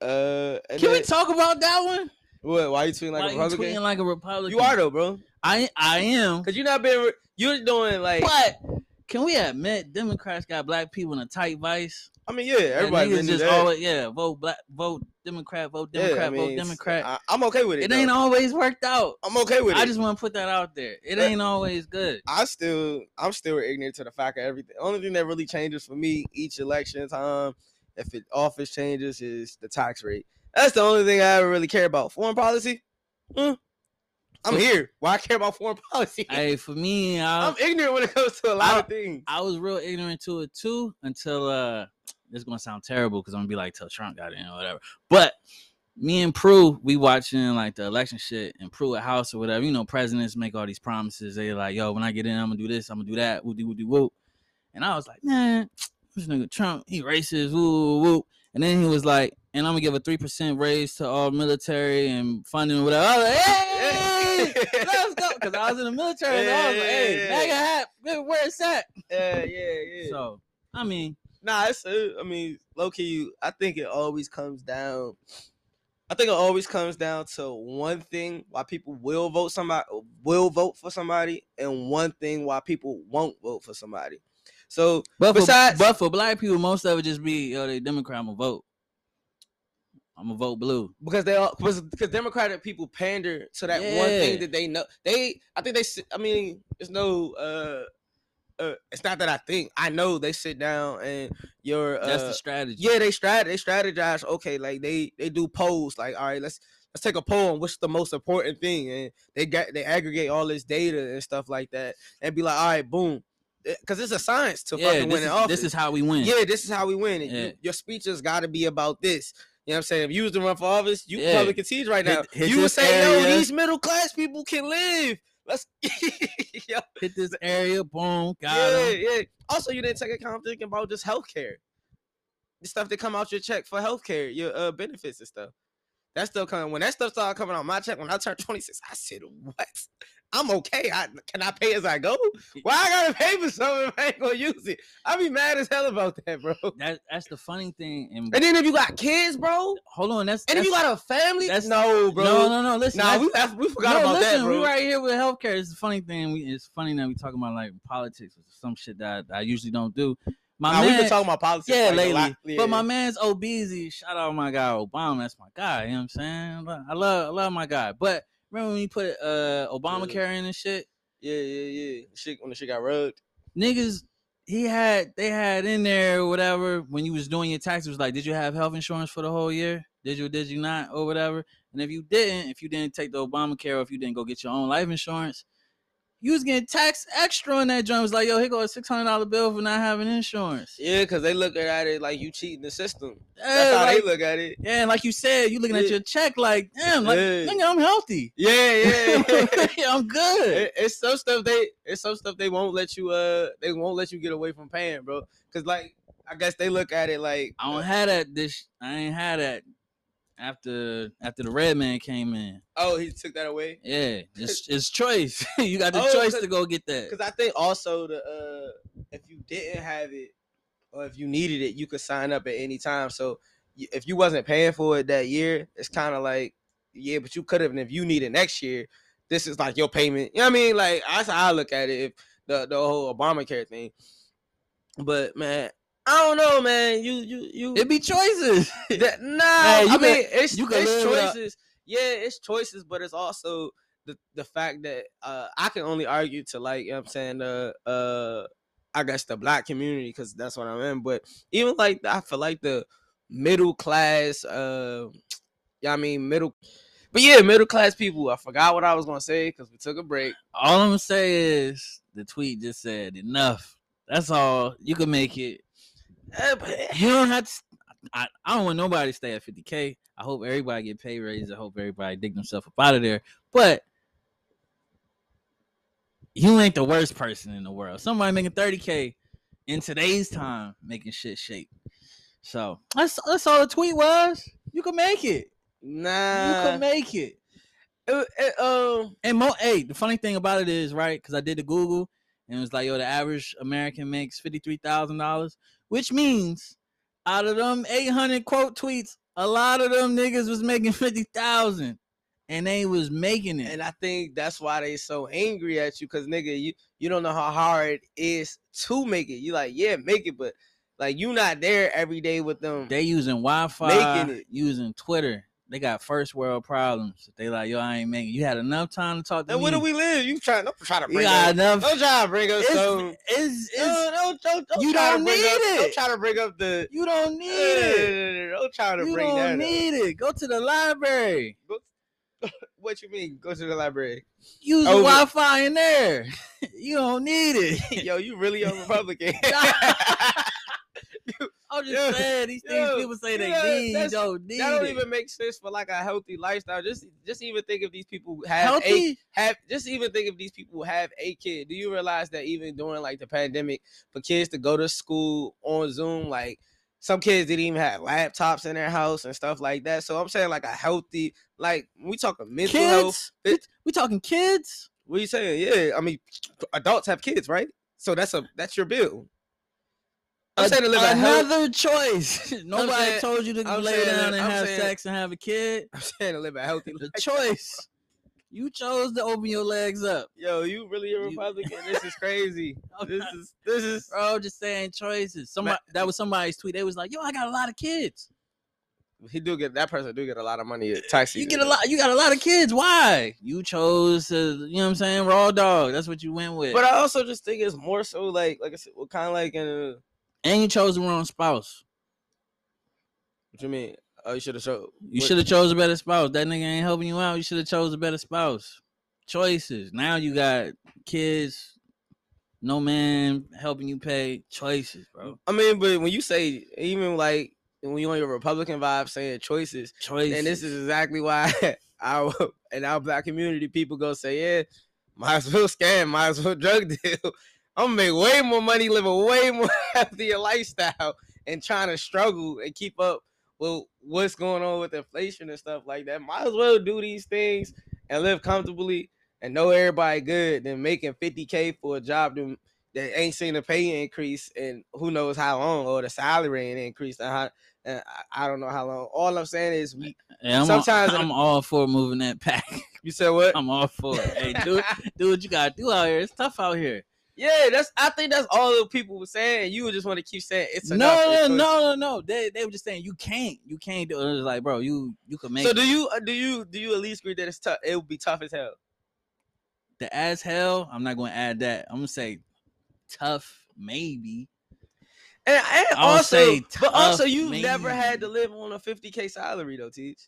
Uh, and Can then, we talk about that one? What? Why are you tweeting like why a Republican? You tweeting like a Republican? You are though, bro. I I am. Cause you're not being. Re- you're doing like. But can we admit Democrats got black people in a tight vice? I mean, yeah, everybody just do that. Always, yeah, vote black, vote Democrat, vote Democrat, yeah, I mean, vote Democrat. I, I'm okay with it. It though. Ain't always worked out. I'm okay with it. I just want to put that out there. It but ain't always good. I still, I'm still ignorant to the fact of everything. Only thing that really changes for me each election time, if it office changes, is the tax rate. That's the only thing I ever really care about. Foreign policy. Hmm. I'm here. Why I care about foreign policy? Hey, for me, I was, I'm ignorant when it comes to a lot I, of things. I was real ignorant to it too until uh, this is gonna sound terrible because I'm gonna be like, till Trump got in or whatever. But me and Prue, we watching like the election shit and Prue at house or whatever. You know, presidents make all these promises. They like, yo, when I get in, I'm gonna do this, I'm gonna do that, woo doo woo doo woo. And I was like, man, this nigga Trump, he racist, woo woo. And then he was like, and I'm gonna give a three percent raise to all military and funding and whatever. I was like, hey. Let's go, because I was in the military. Yeah, and I was like, "Hey, MAGA hat, where it's at?" Yeah, yeah, yeah. So, I mean, nah, it's. I mean, low key, I think it always comes down. I think it always comes down to one thing why people will vote somebody, will vote for somebody, and one thing why people won't vote for somebody. So, but besides, for, but for black people, most of it just be, yo, they Democrat, I'm gonna vote. I'm gonna vote blue because they all because Democratic people pander to that yeah. one thing that they know. They, I think they. I mean, it's no. Uh, uh, it's not that I think. I know they sit down and your. Uh, That's the strategy. Yeah, they strat they strategize. Okay, like they they do polls. Like, all right, let's let's take a poll on what's the most important thing, and they got they aggregate all this data and stuff like that, and be like, all right, boom. Because it's a science to yeah, fucking win is, in office. This is how we win. Yeah, this is how we win. Yeah. You, your speeches got to be about this. You know what I'm saying? If you was to run for office, you yeah. probably concede right now. Hit, hit you would say, area. Yo, these middle class people can live. Let's yo. Hit this area, boom, got yeah, em. yeah. Also, you didn't take account thinking about just healthcare. The stuff that come out your check for healthcare, your uh, benefits and stuff. That stuff coming when that stuff started coming out my check when I turned twenty-six, I said, what? I'm okay. I can I pay as I go? Why I gotta pay for something if I ain't gonna use it? I be mad as hell about that, bro. That that's the funny thing. And, and then if you got kids, bro. Hold on, that's and that's, if you got a family, that's no, bro. No, no, no. Listen, nah, we, we forgot no, about listen, that, bro. We right here with healthcare. It's the funny thing. We it's funny that we talking about like politics or some shit that I, I usually don't do. My nah, man, we've been talking about politics yeah, like, lately. Lot, yeah. But my man's Obese. Shout out my guy Obama. That's my guy. You know what I'm saying? I love I love my guy, but. Remember when we put uh, Obamacare yeah. in and shit? Yeah, yeah, yeah. Shit, when the shit got rubbed. Niggas, he had, they had in there or whatever, when you was doing your taxes, was like, did you have health insurance for the whole year? Did you, did you not, or whatever? And if you didn't, if you didn't take the Obamacare, or if you didn't go get your own life insurance, you was getting taxed extra on that joint. It was like, yo, here goes a six hundred dollars bill for not having insurance. Yeah, because they look at it like you cheating the system. Yeah, that's how like, they look at it. Yeah, and like you said, you looking yeah. at your check like, damn, like, yeah. nigga, I'm healthy. Yeah, yeah, yeah. I'm good. It, it's some stuff they, it's some stuff they won't let you, uh, they won't let you get away from paying, bro. Because like, I guess they look at it like I don't uh, have that. This I ain't had that. After after the red man came in, oh, he took that away. Yeah, it's it's choice. You got the oh, choice to go get that. Because I think also the uh, if you didn't have it or if you needed it, you could sign up at any time. So if you wasn't paying for it that year, it's kind of like yeah, but you could have. And if you need it next year, this is like your payment. You know what I mean? Like that's how I look at it. If the the whole Obamacare thing, but man, I don't know, man. You, you, you. It be choices. That, nah, hey, I mean can, it's, it's choices. Up. Yeah, it's choices, but it's also the the fact that uh, I can only argue to, like, you know what I'm saying, uh, uh, I guess the black community, because that's what I'm in. But even like I feel like the middle class, uh, yeah, I mean middle. But yeah, middle class people. I forgot what I was gonna say because we took a break. All I'm gonna say is the tweet just said enough. That's all. You can make it. You don't have to. I, I don't want nobody to stay at fifty K. I hope everybody get pay raises. I hope everybody dig themselves up out of there. But you ain't the worst person in the world. Somebody making thirty K in today's time making shit shake. So that's that's all the tweet was. You can make it. Nah, you can make it. Uh, uh, and mo- hey, the funny thing about it is, right? Because I did the Google, and it was like, yo, the average American makes fifty-three thousand dollars, which means out of them eight hundred quote tweets, a lot of them niggas was making fifty thousand, and they was making it. And I think that's why they so angry at you, because nigga, you you don't know how hard it is to make it. You like, yeah, make it, but like you not there every day with them. They using Wi-Fi, making it, using Twitter. They got first world problems. They like, yo, I ain't making. You had enough time to talk to and me. And where do we live? You trying? Don't try to bring up. Enough. Don't try to bring up. It's, so, it's, it's, no, don't, don't, don't you don't need up, it. Don't try to bring up the. You don't need uh, it. Don't try to you bring that. You don't need up. It. Go to the library. Go, what you mean? Go to the library. Use oh, the Wi-Fi in there. You don't need it. Yo, you really a Republican? I'm just yeah. saying these things yeah. people say they yeah, need, don't need. That don't it. even make sense for like a healthy lifestyle. Just, just even think if these people have healthy? a have. Just even think if these people have a kid. Do you realize that even during like the pandemic, for kids to go to school on Zoom, like some kids didn't even have laptops in their house and stuff like that. So I'm saying like a healthy, like we talking mental kids? health. We talking kids. What are you saying? Yeah, I mean, adults have kids, right? So that's a that's your bill. I'm saying to live another health- choice. Nobody saying, told you to I'm lay saying, down and I'm have saying, sex and have a kid. I'm saying to live a healthy life. Choice. You chose to open your legs up. Yo, you really a Republican? This is crazy. This is this is. Bro, just saying choices. Somebody but, that was somebody's tweet. They was like, "Yo, I got a lot of kids." He do get that person do get a lot of money at taxi. You get a lot. You got a lot of kids. Why? You chose to. You know what I'm saying? Raw dog. That's what you went with. But I also just think it's more so like like I said, kind of like in a. And you chose the wrong spouse. What you mean? Oh, you should have chose. You should have chose a better spouse. That nigga ain't helping you out. You should have chose a better spouse. Choices. Now you got kids, no man helping you pay. Choices, bro. I mean, but when you say even like when you on your Republican vibe saying choices, choices, and this is exactly why our and our black community people go say, yeah, might as well scam, might as well drug deal. I'm gonna make way more money, live a way more healthier lifestyle, and trying to struggle and keep up with what's going on with inflation and stuff like that. Might as well do these things and live comfortably and know everybody good than making fifty K for a job that ain't seen a pay increase and who knows how long, or the salary ain't increased and, how, and I don't know how long. All I'm saying is we yeah, I'm sometimes all, I'm all for moving that pack. You said what? I'm all for it. Hey, do do what you gotta do out here. It's tough out here. Yeah, that's. I think that's all the people were saying. You would just want to keep saying it's enough. No, no, no, no, no. They they were just saying you can't, you can't do it. It was like, bro, you you can make. So it. do you do you do you at least agree that it's tough? It would be tough as hell. The as hell, I'm not going to add that. I'm gonna say tough maybe. And, and also, say tough, but also you maybe. Never had to live on a fifty K salary though, Teach.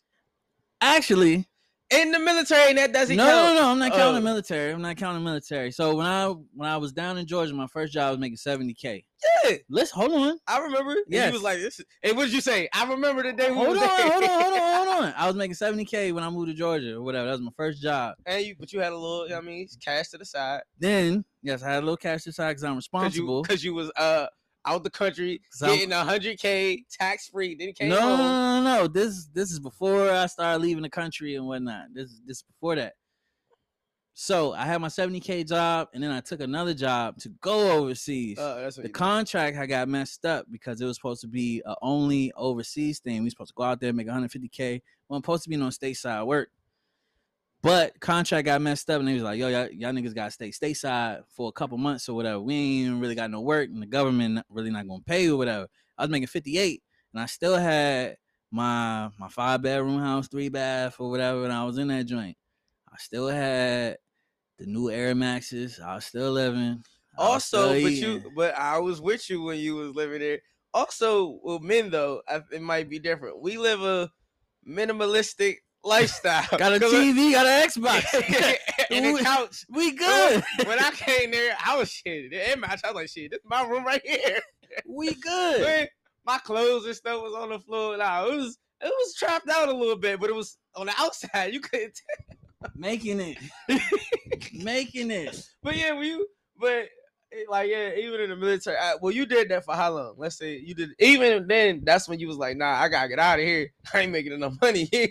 Actually. In the military, that doesn't no, count. No, no, no. I'm not counting oh. military. I'm not counting military. So when I when I was down in Georgia, my first job was making seventy K. Yeah. Let's hold on. I remember. Yeah. He was like, this is, and what did you say? I remember the day we hold on, there. Hold on, hold on, hold on. I was making seventy K when I moved to Georgia or whatever. That was my first job. And you, but you had a little, I mean, cash to the side. Then, yes, I had a little cash to the side because I'm responsible. Because you, you was uh out the country getting a hundred K tax free. Then came no, home. no, no, no. This this is before I started leaving the country and whatnot. This this before that. So I had my seventy K job, and then I took another job to go overseas. Uh, that's what the contract I got messed up because it was supposed to be a only overseas thing. We were supposed to go out there and make one hundred fifty K. Well, I'm supposed to be on stateside work. But contract got messed up, and they was like, yo, y'all, y'all niggas got to stay stateside for a couple months or whatever. We ain't even really got no work, and the government really not going to pay or whatever. I was making fifty-eight, and I still had my my five-bedroom house, three-bath or whatever, and I was in that joint. I still had the new Air Maxes. I was still living. I also, still but you, but I was with you when you was living there. Also, with men, though, I, it might be different. We live a minimalistic lifestyle. Got a T V, I, got an Xbox, and we, a couch. We good. When I came there, I was shit. In my, I was like, shit, this is my room right here. We good. When my clothes and stuff was on the floor. Nah, it was it was trapped out a little bit, but it was on the outside. You couldn't tell. Making it, making it. But yeah, we. But like, yeah, even in the military. I, well, you did that for how long? Let's say you did. Even then, that's when you was like, nah, I gotta get out of here. I ain't making enough money here.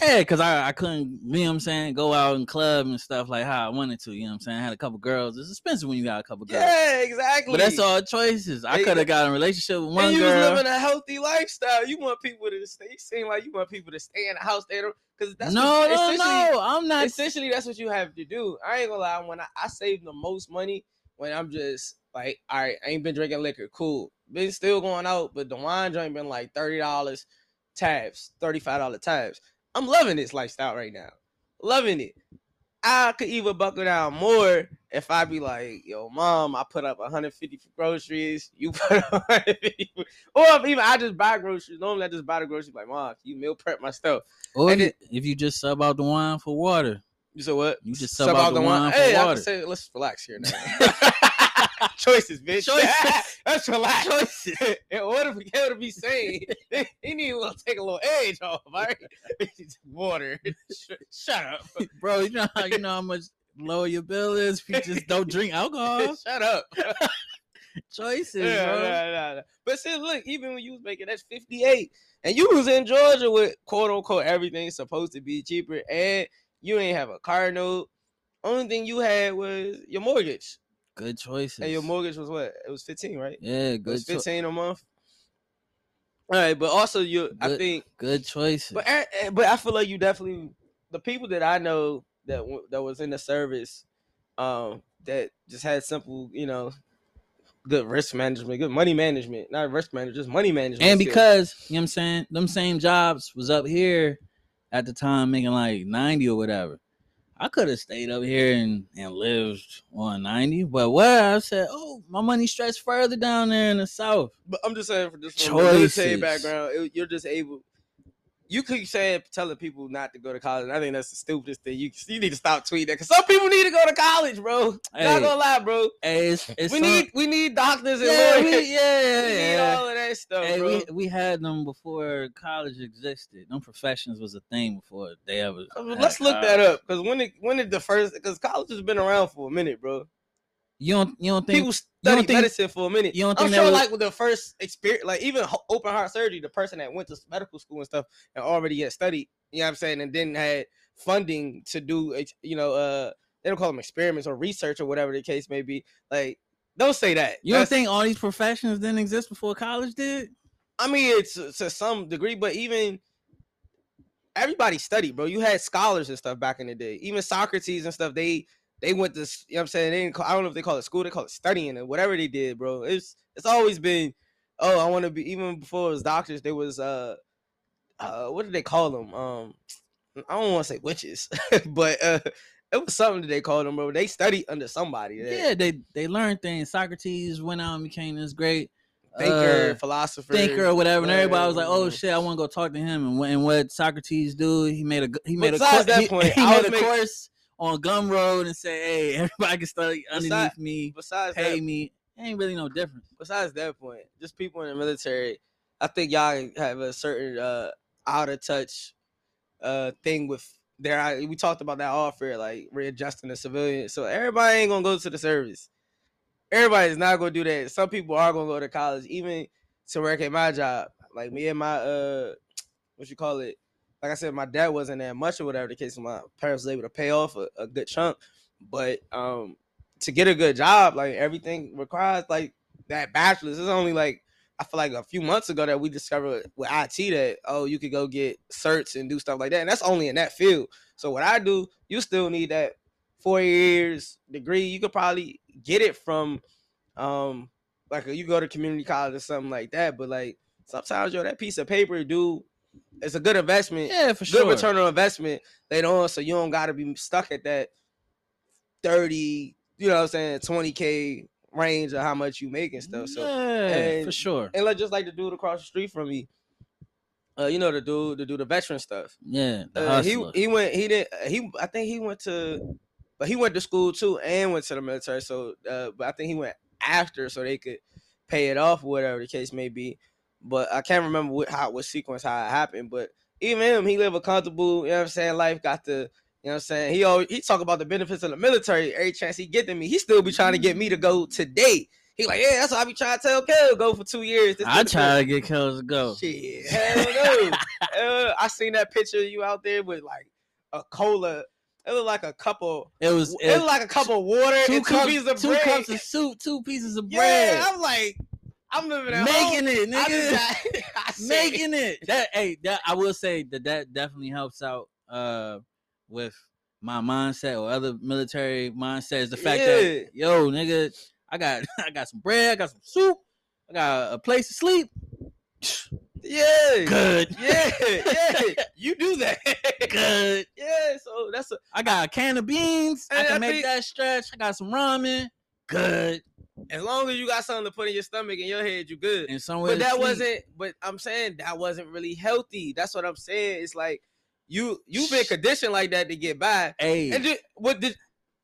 Yeah, because I, I couldn't, you know what I'm saying, go out and club and stuff like how I wanted to, you know what I'm saying? I had a couple girls. It's expensive when you got a couple girls. Yeah, exactly. But that's all choices. I could have got in a relationship with one and you girl. You was living a healthy lifestyle. You want people to stay. You seem like you want people to stay in the house. Because that's no, what, no, no, I'm not. Essentially, that's what you have to do. I ain't going to lie. When I, I save the most money when I'm just like, all right, I ain't been drinking liquor. Cool. Been still going out, but the wine joint been like thirty dollars tabs, thirty-five dollars tabs. I'm loving this lifestyle right now. Loving it. I could even buckle down more if I be like, yo, mom, I put up one hundred fifty for groceries. You put up one hundred fifty. For... Or if even I just buy groceries. Normally I just buy the groceries. Like, mom, you meal prep my stuff. Or and if, it, if you just sub out the wine for water. You said what? You just sub, sub out, out the wine, wine for hey, water. I can say, let's relax here now. Choices, bitch. Choices. That's your life. Choices. In order for hell to be sane, he need to take a little edge off, all right? Water. Shut up. Bro, you know how, you know how much lower your bill is if you just don't drink alcohol? Shut up. Choices, yeah, bro. Nah, nah, nah. But see, look, even when you was making that's fifty-eight, and you was in Georgia with, quote-unquote, everything supposed to be cheaper, and you ain't have a car note. Only thing you had was your mortgage. Good choices. And your mortgage was what? It was fifteen, right? Yeah, good. It was fifteen cho- a month. All right, but also you, good, I think good choices. But I, but I feel like you definitely the people that I know that that was in the service, um, that just had simple, you know, good risk management, good money management, not risk management, just money management. And because skills. You know what I'm saying, them same jobs was up here at the time making like ninety or whatever. I could have stayed up here and, and lived on ninety, but what I said, oh, my money stretched further down there in the South. But I'm just saying, for this military background, it, you're just able. You keep saying telling people not to go to college. And I think that's the stupidest thing. You you need to stop tweeting that because some people need to go to college, bro. Hey, not gonna lie, bro. Hey, it's, it's we some, need we need doctors and yeah, lawyers. We, yeah, yeah, we yeah. need all of that stuff, hey, bro. We, we had them before college existed. Them professions was a thing before they ever. Let's look college. that up because when it, when did the first because college has been around for a minute, bro. You don't you don't think people study think, medicine for a minute? You don't think I'm sure was, like with the first experience, like even open heart surgery, the person that went to medical school and stuff and already had studied, you know what I'm saying, and then had funding to do, you know, uh, they don't call them experiments or research or whatever the case may be. Like, don't say that. You That's, don't think all these professions didn't exist before college did? I mean, it's to some degree, but even everybody studied, bro. You had scholars and stuff back in the day. Even Socrates and stuff, they. They went to, you know what I'm saying, they didn't call, I don't know if they call it school, they call it studying or whatever they did, bro. It's it's always been, oh, I want to be, even before it was doctors, there was, uh, uh, what did they call them? Um, I don't want to say witches, but uh, it was something that they called them, bro. They studied under somebody. That, yeah, they, they learned things. Socrates went out and became this great thinker, uh, philosopher. Thinker or whatever. And everybody was like, oh, shit, I want to go talk to him. And, and what Socrates do, he made a, he made a, co- that point, he, he made a make- course. On Gumroad and say, hey, everybody can study underneath besides, me, besides pay that, me. It ain't really no difference. Besides that point, just people in the military, I think y'all have a certain uh, out of touch uh, thing with their. We talked about that off air, like readjusting the civilian. So everybody ain't gonna go to the service. Everybody's not gonna do that. Some people are gonna go to college, even to work at my job. Like me and my uh, what you call it. Like I said, my dad wasn't that much or whatever the case. My parents were able to pay off a, a good chunk, but um, to get a good job, like everything requires like that bachelor's. It's only like I feel like a few months ago that we discovered with I T that, oh, you could go get certs and do stuff like that. And that's only in that field. So what I do, you still need that four years degree. You could probably get it from, um, like you go to community college or something like that. But like sometimes, yo, that piece of paper, dude, it's a good investment. Yeah, for sure. Good return on investment later on. So you don't got to be stuck at that thirty, you know what I'm saying, twenty K range of how much you make and stuff. So yeah, and, for sure. And like, just like the dude across the street from me, uh, you know, the dude, the dude, the veteran stuff. Yeah, the uh, he he went, he didn't, he I think he went to, but he went to school too and went to the military. So, uh, but I think he went after so they could pay it off, whatever the case may be. But I can't remember what how what sequence how it happened. But even him, he lived a comfortable, you know what I'm saying, life. Got the. You know what I'm saying? He always, he talk about the benefits of the military. Every chance he get to me, he still be trying to get me to go today. He like, yeah, that's why I be trying to tell Kel go for two years. This I try to get Kel to go. Shit, hell no. uh, I seen that picture of you out there with like a cola. It looked like a couple. It was. It, it looked like a cup of water two and two cups, pieces of two bread. Two cups of soup, two pieces of bread. Yeah, I'm like, I'm living at making home. It, nigga. I I making it. That hey, that I will say that that definitely helps out. Uh. With my mindset or other military mindsets, the fact yeah. that yo nigga, I got I got some bread, I got some soup, I got a place to sleep. Yeah, good. Yeah, yeah. You do that. Good. Yeah. So that's a. I got a can of beans. I can I make think, that stretch. I got some ramen. Good. As long as you got something to put in your stomach and your head, you good. And somewhere. But that sleep. wasn't. But I'm saying that wasn't really healthy. That's what I'm saying. It's like. You you've been conditioned like that to get by. Hey, and did, what did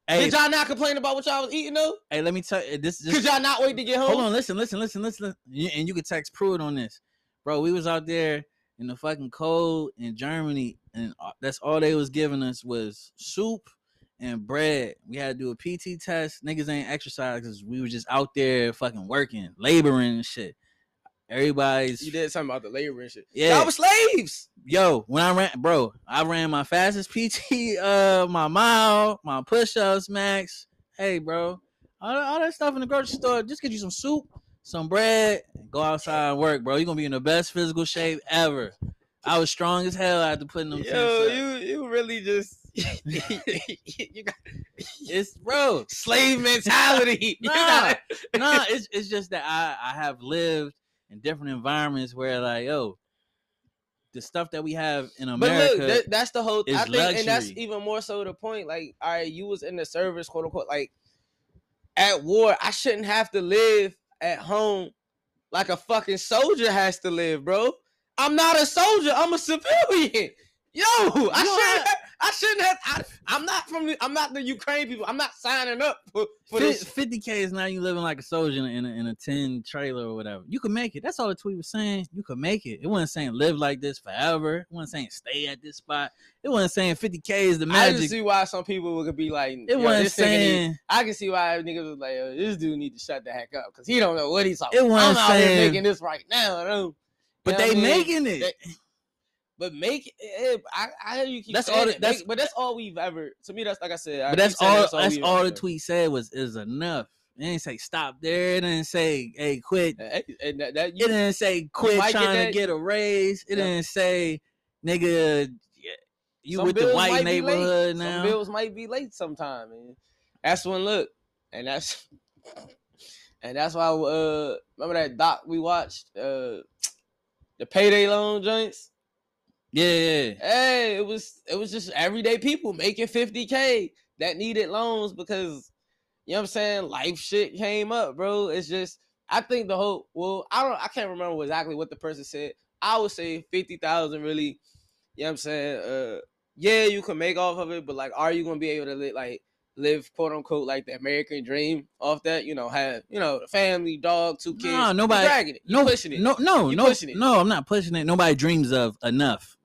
hey. did y'all not complain about what y'all was eating though? Hey, let me tell you this. Could y'all not wait to get home? Hold on, listen, listen, listen, listen. And you could text Pruitt on this, bro. We was out there in the fucking cold in Germany, and that's all they was giving us was soup and bread. We had to do a P T test. Niggas ain't exercise because we were just out there fucking working, laboring and shit. Everybody's you did something about the labor and shit. Yeah, y'all were slaves. Yo, when I ran, bro, I ran my fastest P T, uh, my mile, my push-ups, max. Hey, bro, all, all that stuff in the grocery store. Just get you some soup, some bread, and go outside and work, bro. You're gonna be in the best physical shape ever. I was strong as hell after putting them. Yo, you you really just you got it's bro slave mentality. nah, gotta... nah, it's it's just that I I have lived. In different environments where like, yo, the stuff that we have in America. But look, that, that's the whole thing. I think luxury. And that's even more so the point. Like, all right, you was in the service, quote unquote, like at war. I shouldn't have to live at home like a fucking soldier has to live, bro. I'm not a soldier, I'm a civilian. Yo, I shouldn't have, I shouldn't have I, I'm not from the I'm not the Ukraine people. I'm not signing up for, for this. fifty K is now you living like a soldier in a, in a tin trailer or whatever. You can make it. That's all the tweet was saying. You can make it. It wasn't saying live like this forever. It wasn't saying stay at this spot. It wasn't saying fifty K is the magic. I can see why some people would be like it wasn't saying need, I can see why niggas was like, yo, this dude need to shut the heck up because he don't know what he's talking about. It wasn't I'm saying, out here making this right now. Dude. But you know they I mean? making it. They, But make it. I, I hear you keep that's saying all the, that's, make, but that's all we've ever. To me, that's like I said. I but that's all. That's all, that's all the tweet said was is enough. It didn't say stop there. It didn't say hey quit. And, and that, that, you, it didn't say quit trying get to get a raise. It yeah. didn't say nigga you some with the white neighborhood now. Some bills might be late sometime, man. That's when look, and that's and that's why. Uh, remember that doc we watched, uh, the payday loan joints. Yeah, yeah. Hey, it was it was just everyday people making fifty K that needed loans because you know what I'm saying, life shit came up, bro. It's just I think the whole well, I don't I can't remember exactly what the person said. I would say fifty thousand really, you know what I'm saying? Uh yeah, you can make off of it, but like are you going to be able to live, like live quote unquote like the American dream off that, you know, have, you know, family, dog, two kids. Nah, nobody, dragging it. No, pushing it. No, no, no, pushing it. No, I'm not pushing it. Nobody dreams of enough.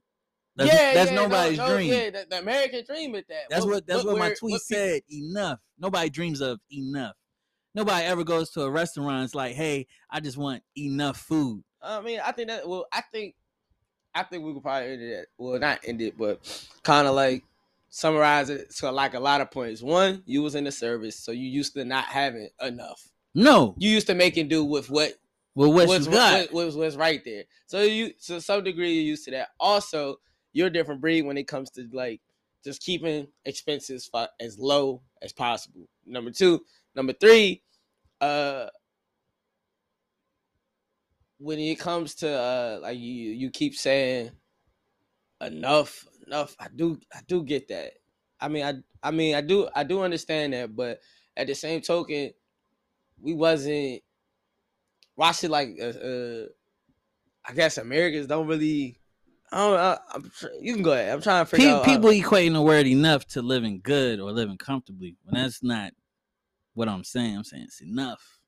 That's, yeah, that's yeah, nobody's no, no, dream. Yeah, the, the American dream at that. That's what, what that's what, what my tweet what said. Enough. Nobody dreams of enough. Nobody ever goes to a restaurant. It's like, hey, I just want enough food. I mean, I think that. Well, I think, I think we could probably end it. At, well, not end it, but kind of like summarize it to like a lot of points. One, you was in the service, so you used to not having enough. No, you used to make and do with what with what what's, you got. What, what's, what's right there. So you, to some degree, you're used to that. Also, you're a different breed when it comes to like just keeping expenses for, as low as possible. Number two, number three, uh, when it comes to uh, like you, you keep saying enough, enough. I do, I do get that. I mean, I, I mean, I do, I do understand that. But at the same token, we wasn't watching like, uh, uh, I guess Americans don't really. I don't. I, I'm, you can go ahead. I'm trying to figure people, out. People equating the word enough to living good or living comfortably, when that's not what I'm saying. I'm saying it's enough.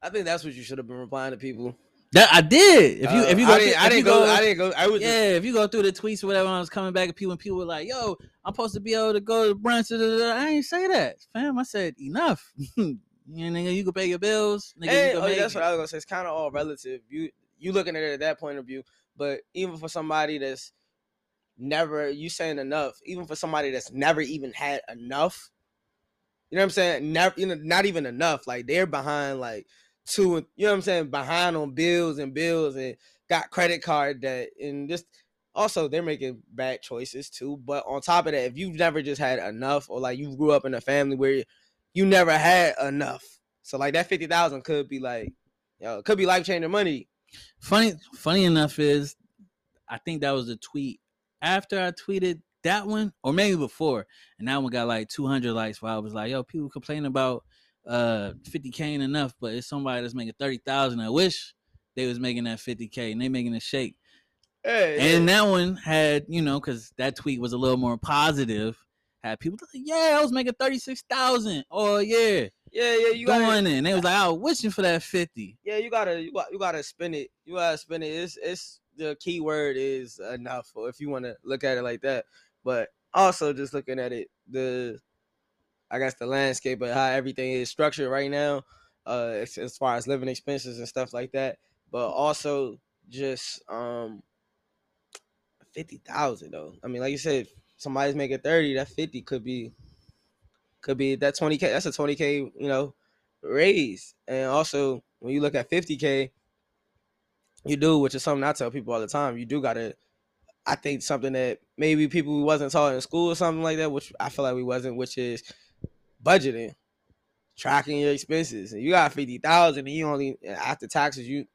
I think that's what you should have been replying to people. That I did. If you uh, if you go, I didn't, I didn't go, go, I didn't go. I was yeah. Just, if you go through the tweets or whatever, when I was coming back at people, and people were like, "Yo, I'm supposed to be able to go to brunch." Da, da, da. I ain't say that, fam. I said enough. You know, nigga, you can pay your bills. Nigga, hey, you can oh, pay that's it. What I was gonna say. It's kind of all relative. You you looking at it at that point of view, but even for somebody that's never, you saying enough. Even for somebody that's never even had enough, you know what I'm saying? Never, you know, not even enough. Like they're behind, like. Two and you know what I'm saying, behind on bills and bills and got credit card debt and just also they're making bad choices too. But on top of that, if you've never just had enough or like you grew up in a family where you never had enough, so like that fifty thousand could be like, you know, it could be life changing money. Funny, funny enough is, I think that was a tweet after I tweeted that one or maybe before, and that one got like two hundred likes. Where I was like, yo, people complain about. Uh, fifty K ain't enough, but it's somebody that's making thirty thousand. I wish they was making that fifty K and they making it shake. Hey, and yeah. That one had, you know, because that tweet was a little more positive. Had people like, yeah, I was making thirty-six thousand. Oh, yeah. Yeah, yeah. You going in. They was like, I was wishing for that fifty. Yeah, you gotta, you gotta, you gotta spend it. You gotta spend it. It's, it's the key word is enough, or if you want to look at it like that. But also just looking at it, the I guess the landscape of how everything is structured right now, uh, as, as far as living expenses and stuff like that, but also just um, fifty thousand though. I mean, like you said, somebody's making thirty. That fifty could be, could be that twenty k. That's a twenty k, you know, raise. And also, when you look at fifty k, you do, which is something I tell people all the time. You do gotta. I think something that maybe people we wasn't taught in school or something like that, which I feel like we wasn't, which is. Budgeting, tracking your expenses, and you got fifty thousand, and you only after taxes, you,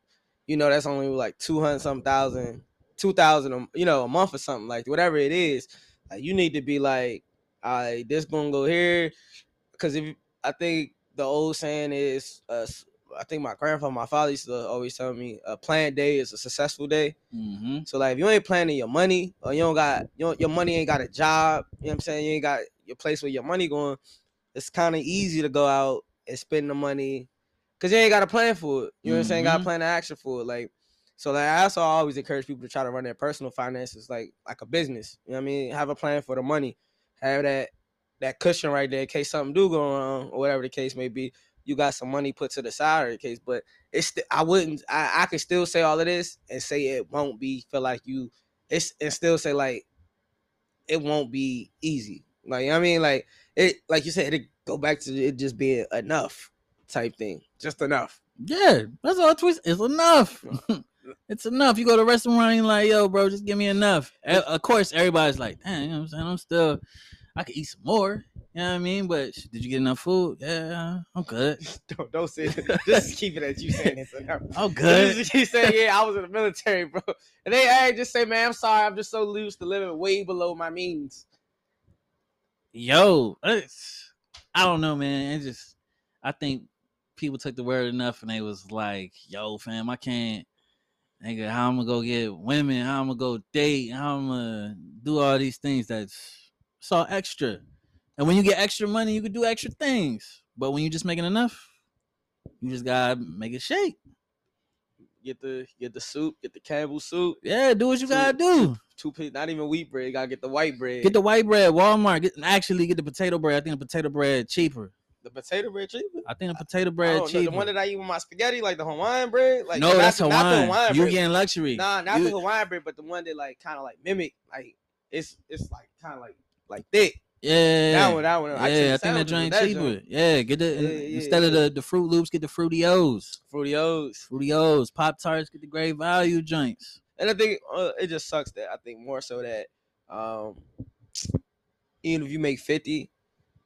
you know that's only like two hundred some thousand, two thousand, you know, a month or something like whatever it is. Like you need to be like, all right, this gonna go here, because if I think the old saying is, uh, I think my grandfather, my father used to always tell me, a planned day is a successful day. Mm-hmm. So like if you ain't planning your money, or you don't got you don't, your money ain't got a job, you know what I'm saying, you ain't got your place where your money going. It's kind of easy to go out and spend the money because you ain't got a plan for it. You know what I'm saying? Got a plan of action for it. Like, so like, I also always encourage people to try to run their personal finances like like a business. You know what I mean? Have a plan for the money. Have that that cushion right there in case something do go wrong or whatever the case may be. You got some money put to the side or the case. But it's st- I wouldn't I, I could still say all of this and say it won't be feel like you it's and still say like it won't be easy. Like, you know what I mean? Like it, like you said, it go back to it just being enough type thing. Just enough. Yeah. That's all twist. It's enough. It's enough. You go to a restaurant and you're like, yo, bro, just give me enough. And of course, everybody's like, damn, you know what I'm saying? I'm still, I could eat some more. You know what I mean? But did you get enough food? Yeah, I'm good. don't, don't say it. Just keep it as you saying it's enough. I'm good. You say, yeah, I was in the military, bro. And they I just say, man, I'm sorry. I'm just so loose to living way below my means. Yo, it's, I don't know, man. It just, I think people took the word enough and they was like, yo, fam, I can't, nigga, how I'm gonna go get women, how I'm gonna go date, how I'm gonna do all these things that's it's all extra. And when you get extra money, you can do extra things. But when you're just making enough, you just gotta make it shake. Get the get the soup, get the Campbell soup. Yeah, do what you two, gotta do. Two, two, not even wheat bread. You gotta get the white bread. Get the white bread. Walmart. Get, actually, get the potato bread. I think the potato bread cheaper. The potato bread cheaper. I think the potato bread cheaper. Know, the one that I eat with my spaghetti, like the Hawaiian bread. Like no, that's not, Hawaiian. Not the Hawaiian bread. You getting luxury. Nah, not you, the Hawaiian bread, but the one that like kind of like mimic. Like it's it's like kind of like like thick. Yeah, that one, that one. Yeah, I, I think that joint cheaper. Yeah, get the yeah, yeah, instead yeah. of the, the Fruit Loops, get the Fruity O's. Fruity O's, Fruity O's. Pop Tarts, get the great value joints. And I think uh, it just sucks that I think more so that um, even if you make fifty,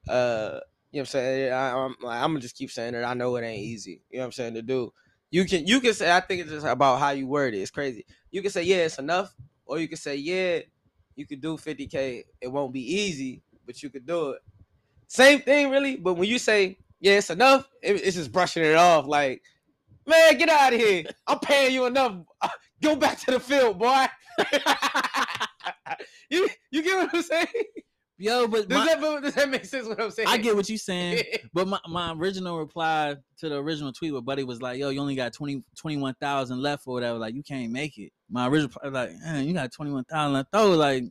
uh, you know what I'm saying. I, I'm like, I'm gonna just keep saying that I know it ain't easy. You know what I'm saying to do. You can you can say I think it's just about how you word it. It's crazy. You can say yeah, it's enough, or you can say yeah, you could do fifty K. It won't be easy, but you could do it. Same thing, really. But when you say yeah, it's enough, it, it's just brushing it off. Like, man, get out of here. I'm paying you enough. Go back to the field, boy. you you get what I'm saying? Yo, but does, my, that, does that make sense? What I'm saying? I get what you're saying, but my, my original reply to the original tweet with Buddy was like, "Yo, you only got twenty, twenty-one thousand left or whatever. Like, you can't make it." My original reply was like, man, "You got twenty-one thousand left though. Like,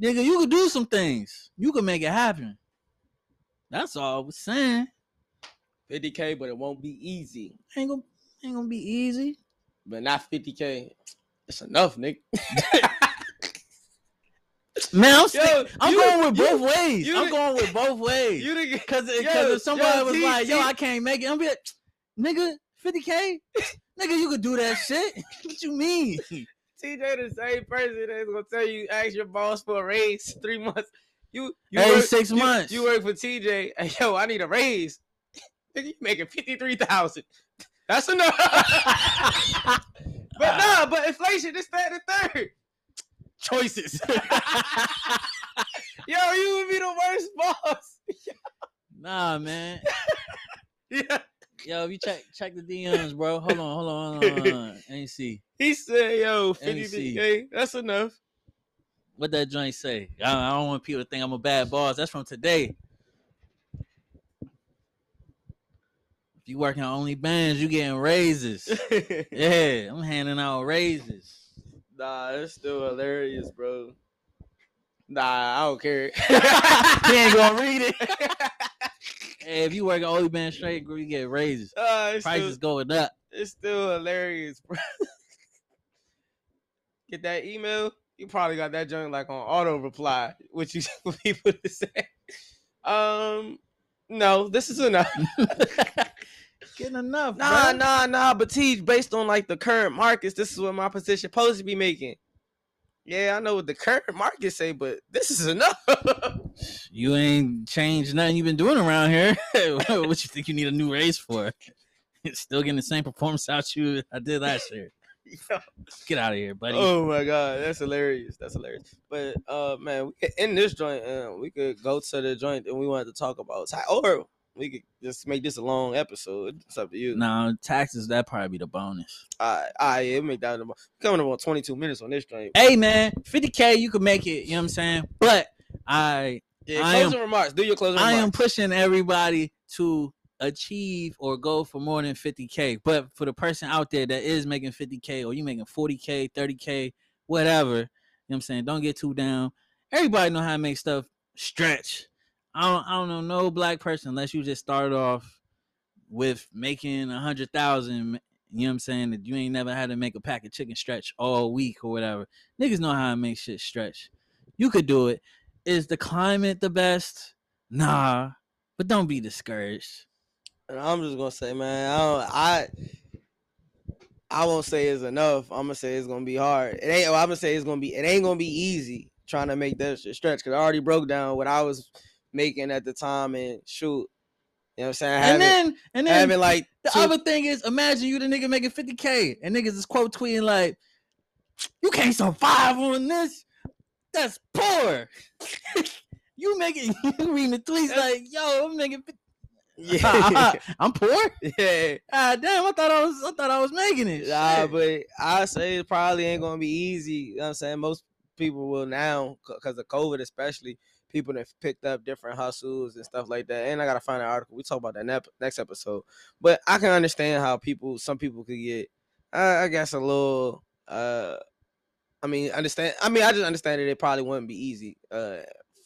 nigga, you could do some things. You could make it happen." That's all I was saying. fifty K, but it won't be easy. Ain't gonna ain't gonna be easy. But not fifty K. It's enough, nigga. Man, I'm, yo, stick, I'm you, going with both you, ways. You, I'm going with both ways. Because if somebody yo, was T, like, yo, T. I can't make it, I'm be like, nigga, fifty K? Nigga, you could do that shit. What you mean? T J the same person that's going to tell you, ask your boss for a raise three months. You, you hey, work, six you, months. You work for T J. Hey, yo, I need a raise. Nigga, you making fifty-three thousand dollars. That's enough. But nah, but inflation, this, that, and the third. Choices. Yo, you would be the worst boss. Nah, man. Yeah. Yo, if you check check the D Ms, bro. Hold on, hold on, hold on. Ain't see. He said, "Yo, fifty K, that's enough." What that joint say? I, I don't want people to think I'm a bad boss. That's from today. If you working on Only Bands, you getting raises. Yeah, I'm handing out raises. Nah, it's still hilarious, bro. Nah, I don't care. He ain't gonna read it. Hey, if you work at Only Band straight, you get raises. Uh, Prices still, going up. It's still hilarious, bro. Get that email. You probably got that joint like on auto reply, which you for people to say. Um, no, this is enough. Getting enough. Nah, bro. nah, nah. But T, based on like the current markets, this is what my position supposed to be making. Yeah, I know what the current market say, but this is enough. You ain't changed nothing you've been doing around here. What you think you need a new raise for? Still getting the same performance out you I did last year. Yo. Get out of here, buddy. Oh my God, that's hilarious. That's hilarious. But uh, man, we could end this joint and we could go to the joint that we wanted to talk about. Or we could just make this a long episode. It's up to you. No, nah, taxes, that probably be the bonus. All right, all right, yeah, make that the coming about twenty-two minutes on this stream. Hey, man, fifty K, you can make it. You know what I'm saying? But I, yeah, I closing am, remarks. Do your closing I remarks. I am pushing everybody to achieve or go for more than fifty K. But for the person out there that is making fifty K or you making forty K, thirty K, whatever, you know what I'm saying? Don't get too down. Everybody know how to make stuff stretch. I don't, I don't know no black person unless you just start off with making a hundred thousand. You know what I'm saying? That you ain't never had to make a pack of chicken stretch all week or whatever. Niggas know how to make shit stretch. You could do it. Is the climate the best? Nah, but don't be discouraged. And I'm just gonna say, man, I don't, I I won't say it's enough. I'm gonna say it's gonna be hard. It ain't. I'm gonna say it's gonna be. It ain't gonna be easy trying to make that shit stretch because I already broke down what I was making at the time and shoot, you know what I'm saying? Having, and then, and then having like the two... other thing is, imagine you the nigga making fifty K and niggas is quote tweeting like, "You can't survive on this. That's poor." You making you reading the tweets that's... like, "Yo, I'm making, yeah, I'm poor." Yeah, ah, damn, I thought I was, I thought I was making it. Nah, shit. But I say it probably ain't gonna be easy. You know what I'm saying? Most people will now because of COVID, especially. People that picked up different hustles and stuff like that. And I got to find an article. We talk about that next episode. But I can understand how people, some people could get, uh, I guess, a little, uh, I mean, understand. I mean, I just understand that it probably wouldn't be easy uh,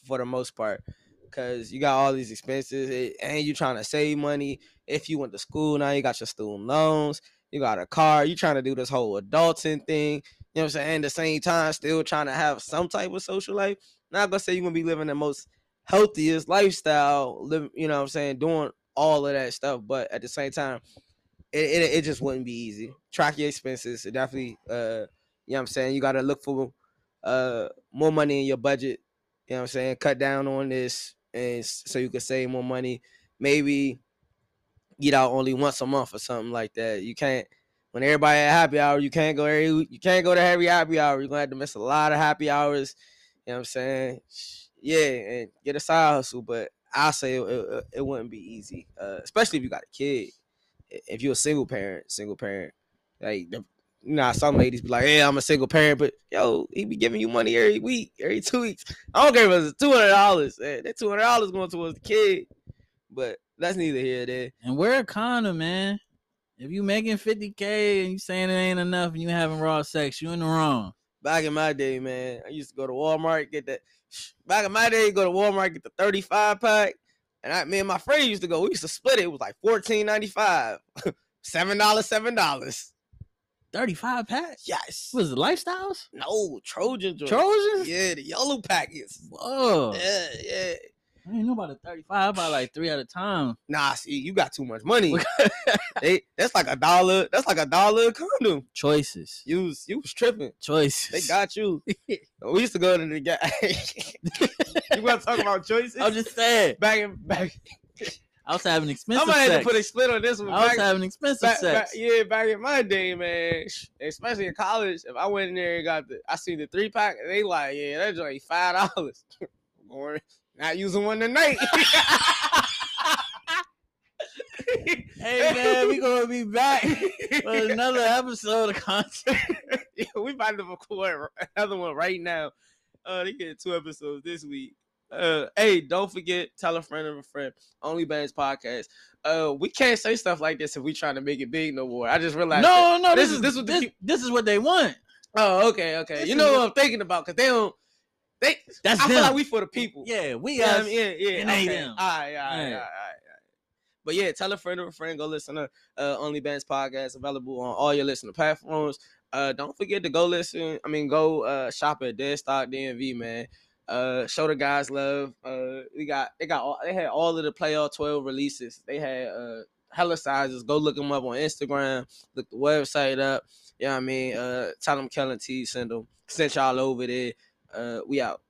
for the most part because you got all these expenses and you're trying to save money. If you went to school now, you got your student loans, you got a car, you're trying to do this whole adulting thing. You know what I'm saying? At the same time, still trying to have some type of social life. Not gonna say you're gonna be living the most healthiest lifestyle, you know what I'm saying, doing all of that stuff. But at the same time, it, it, it just wouldn't be easy. Track your expenses. It definitely, uh, you know what I'm saying, you got to look for uh, more money in your budget. You know what I'm saying? Cut down on this and so you can save more money. Maybe eat out only once a month or something like that. You can't, when everybody at happy hour, you can't go every, you can't go to every happy hour. You're going to have to miss a lot of happy hours. You know what I'm saying? Yeah, and get a side hustle. But I say it, it, it wouldn't be easy, uh, especially if you got a kid. If you're a single parent, single parent, like, you know, some ladies be like, "Yeah, hey, I'm a single parent," but yo, he be giving you money every week, every two weeks. I don't care if it's two hundred dollars. That two hundred dollars going towards the kid, but that's neither here nor there. And wear a condom, man. If you making fifty k and you saying it ain't enough and you having raw sex, you in the wrong. Back in my day, man, I used to go to Walmart, get that. Back in my day, you go to Walmart, get the thirty-five pack. And I, me and my friend used to go, we used to split it. It was like fourteen ninety-five, seven dollars, seven dollars. thirty-five packs? Yes. Was it Lifestyles? No, Trojans. Trojans? Yeah, the yellow packets. Whoa. Yeah, yeah. I didn't know about a thirty-five. I bought like three at a time. Nah, see, you got too much money. they, that's like a dollar. That's like a dollar a condom. Choices. You was, you was tripping. Choices. They got you. We used to go to the guy. You want to talk about choices? I'm just saying. Back in back. I was having expensive sex. I might have to put a split on this one. I was back, having expensive back, sex. Back, yeah, back in my day, man. Especially in college, if I went in there and got the, I seen the three pack, and they like, yeah, that's like five dollars. Not using one tonight. Hey man, we gonna be back for another episode of content. Yeah, we about to record another one right now. Uh, they get two episodes this week. Uh, hey, don't forget, tell a friend of a friend. Only Bands podcast. Uh, we can't say stuff like this if we trying to make it big no more. I just realized. No, no, this, this is this what this, this is what they want. Oh, okay, okay. This you know what, what I'm thinking about because they don't. They, That's I them. feel like we for the people. Yeah, we us. Yeah, yeah, yeah. And okay. they them. All right, all right, yeah. all right, all right. But yeah, tell a friend of a friend. Go listen to uh, Only Bands podcast, available on all your listening platforms. Uh, don't forget to go listen. I mean, go uh, shop at Deadstock D M V, man. Uh, show the guys love. Uh, we got they got all, they had all of the playoff twelve releases. They had uh, hella sizes. Go look them up on Instagram. Look the website up. You know what I mean? Uh, tell them Kellen T send them sent y'all over there. Uh, we out.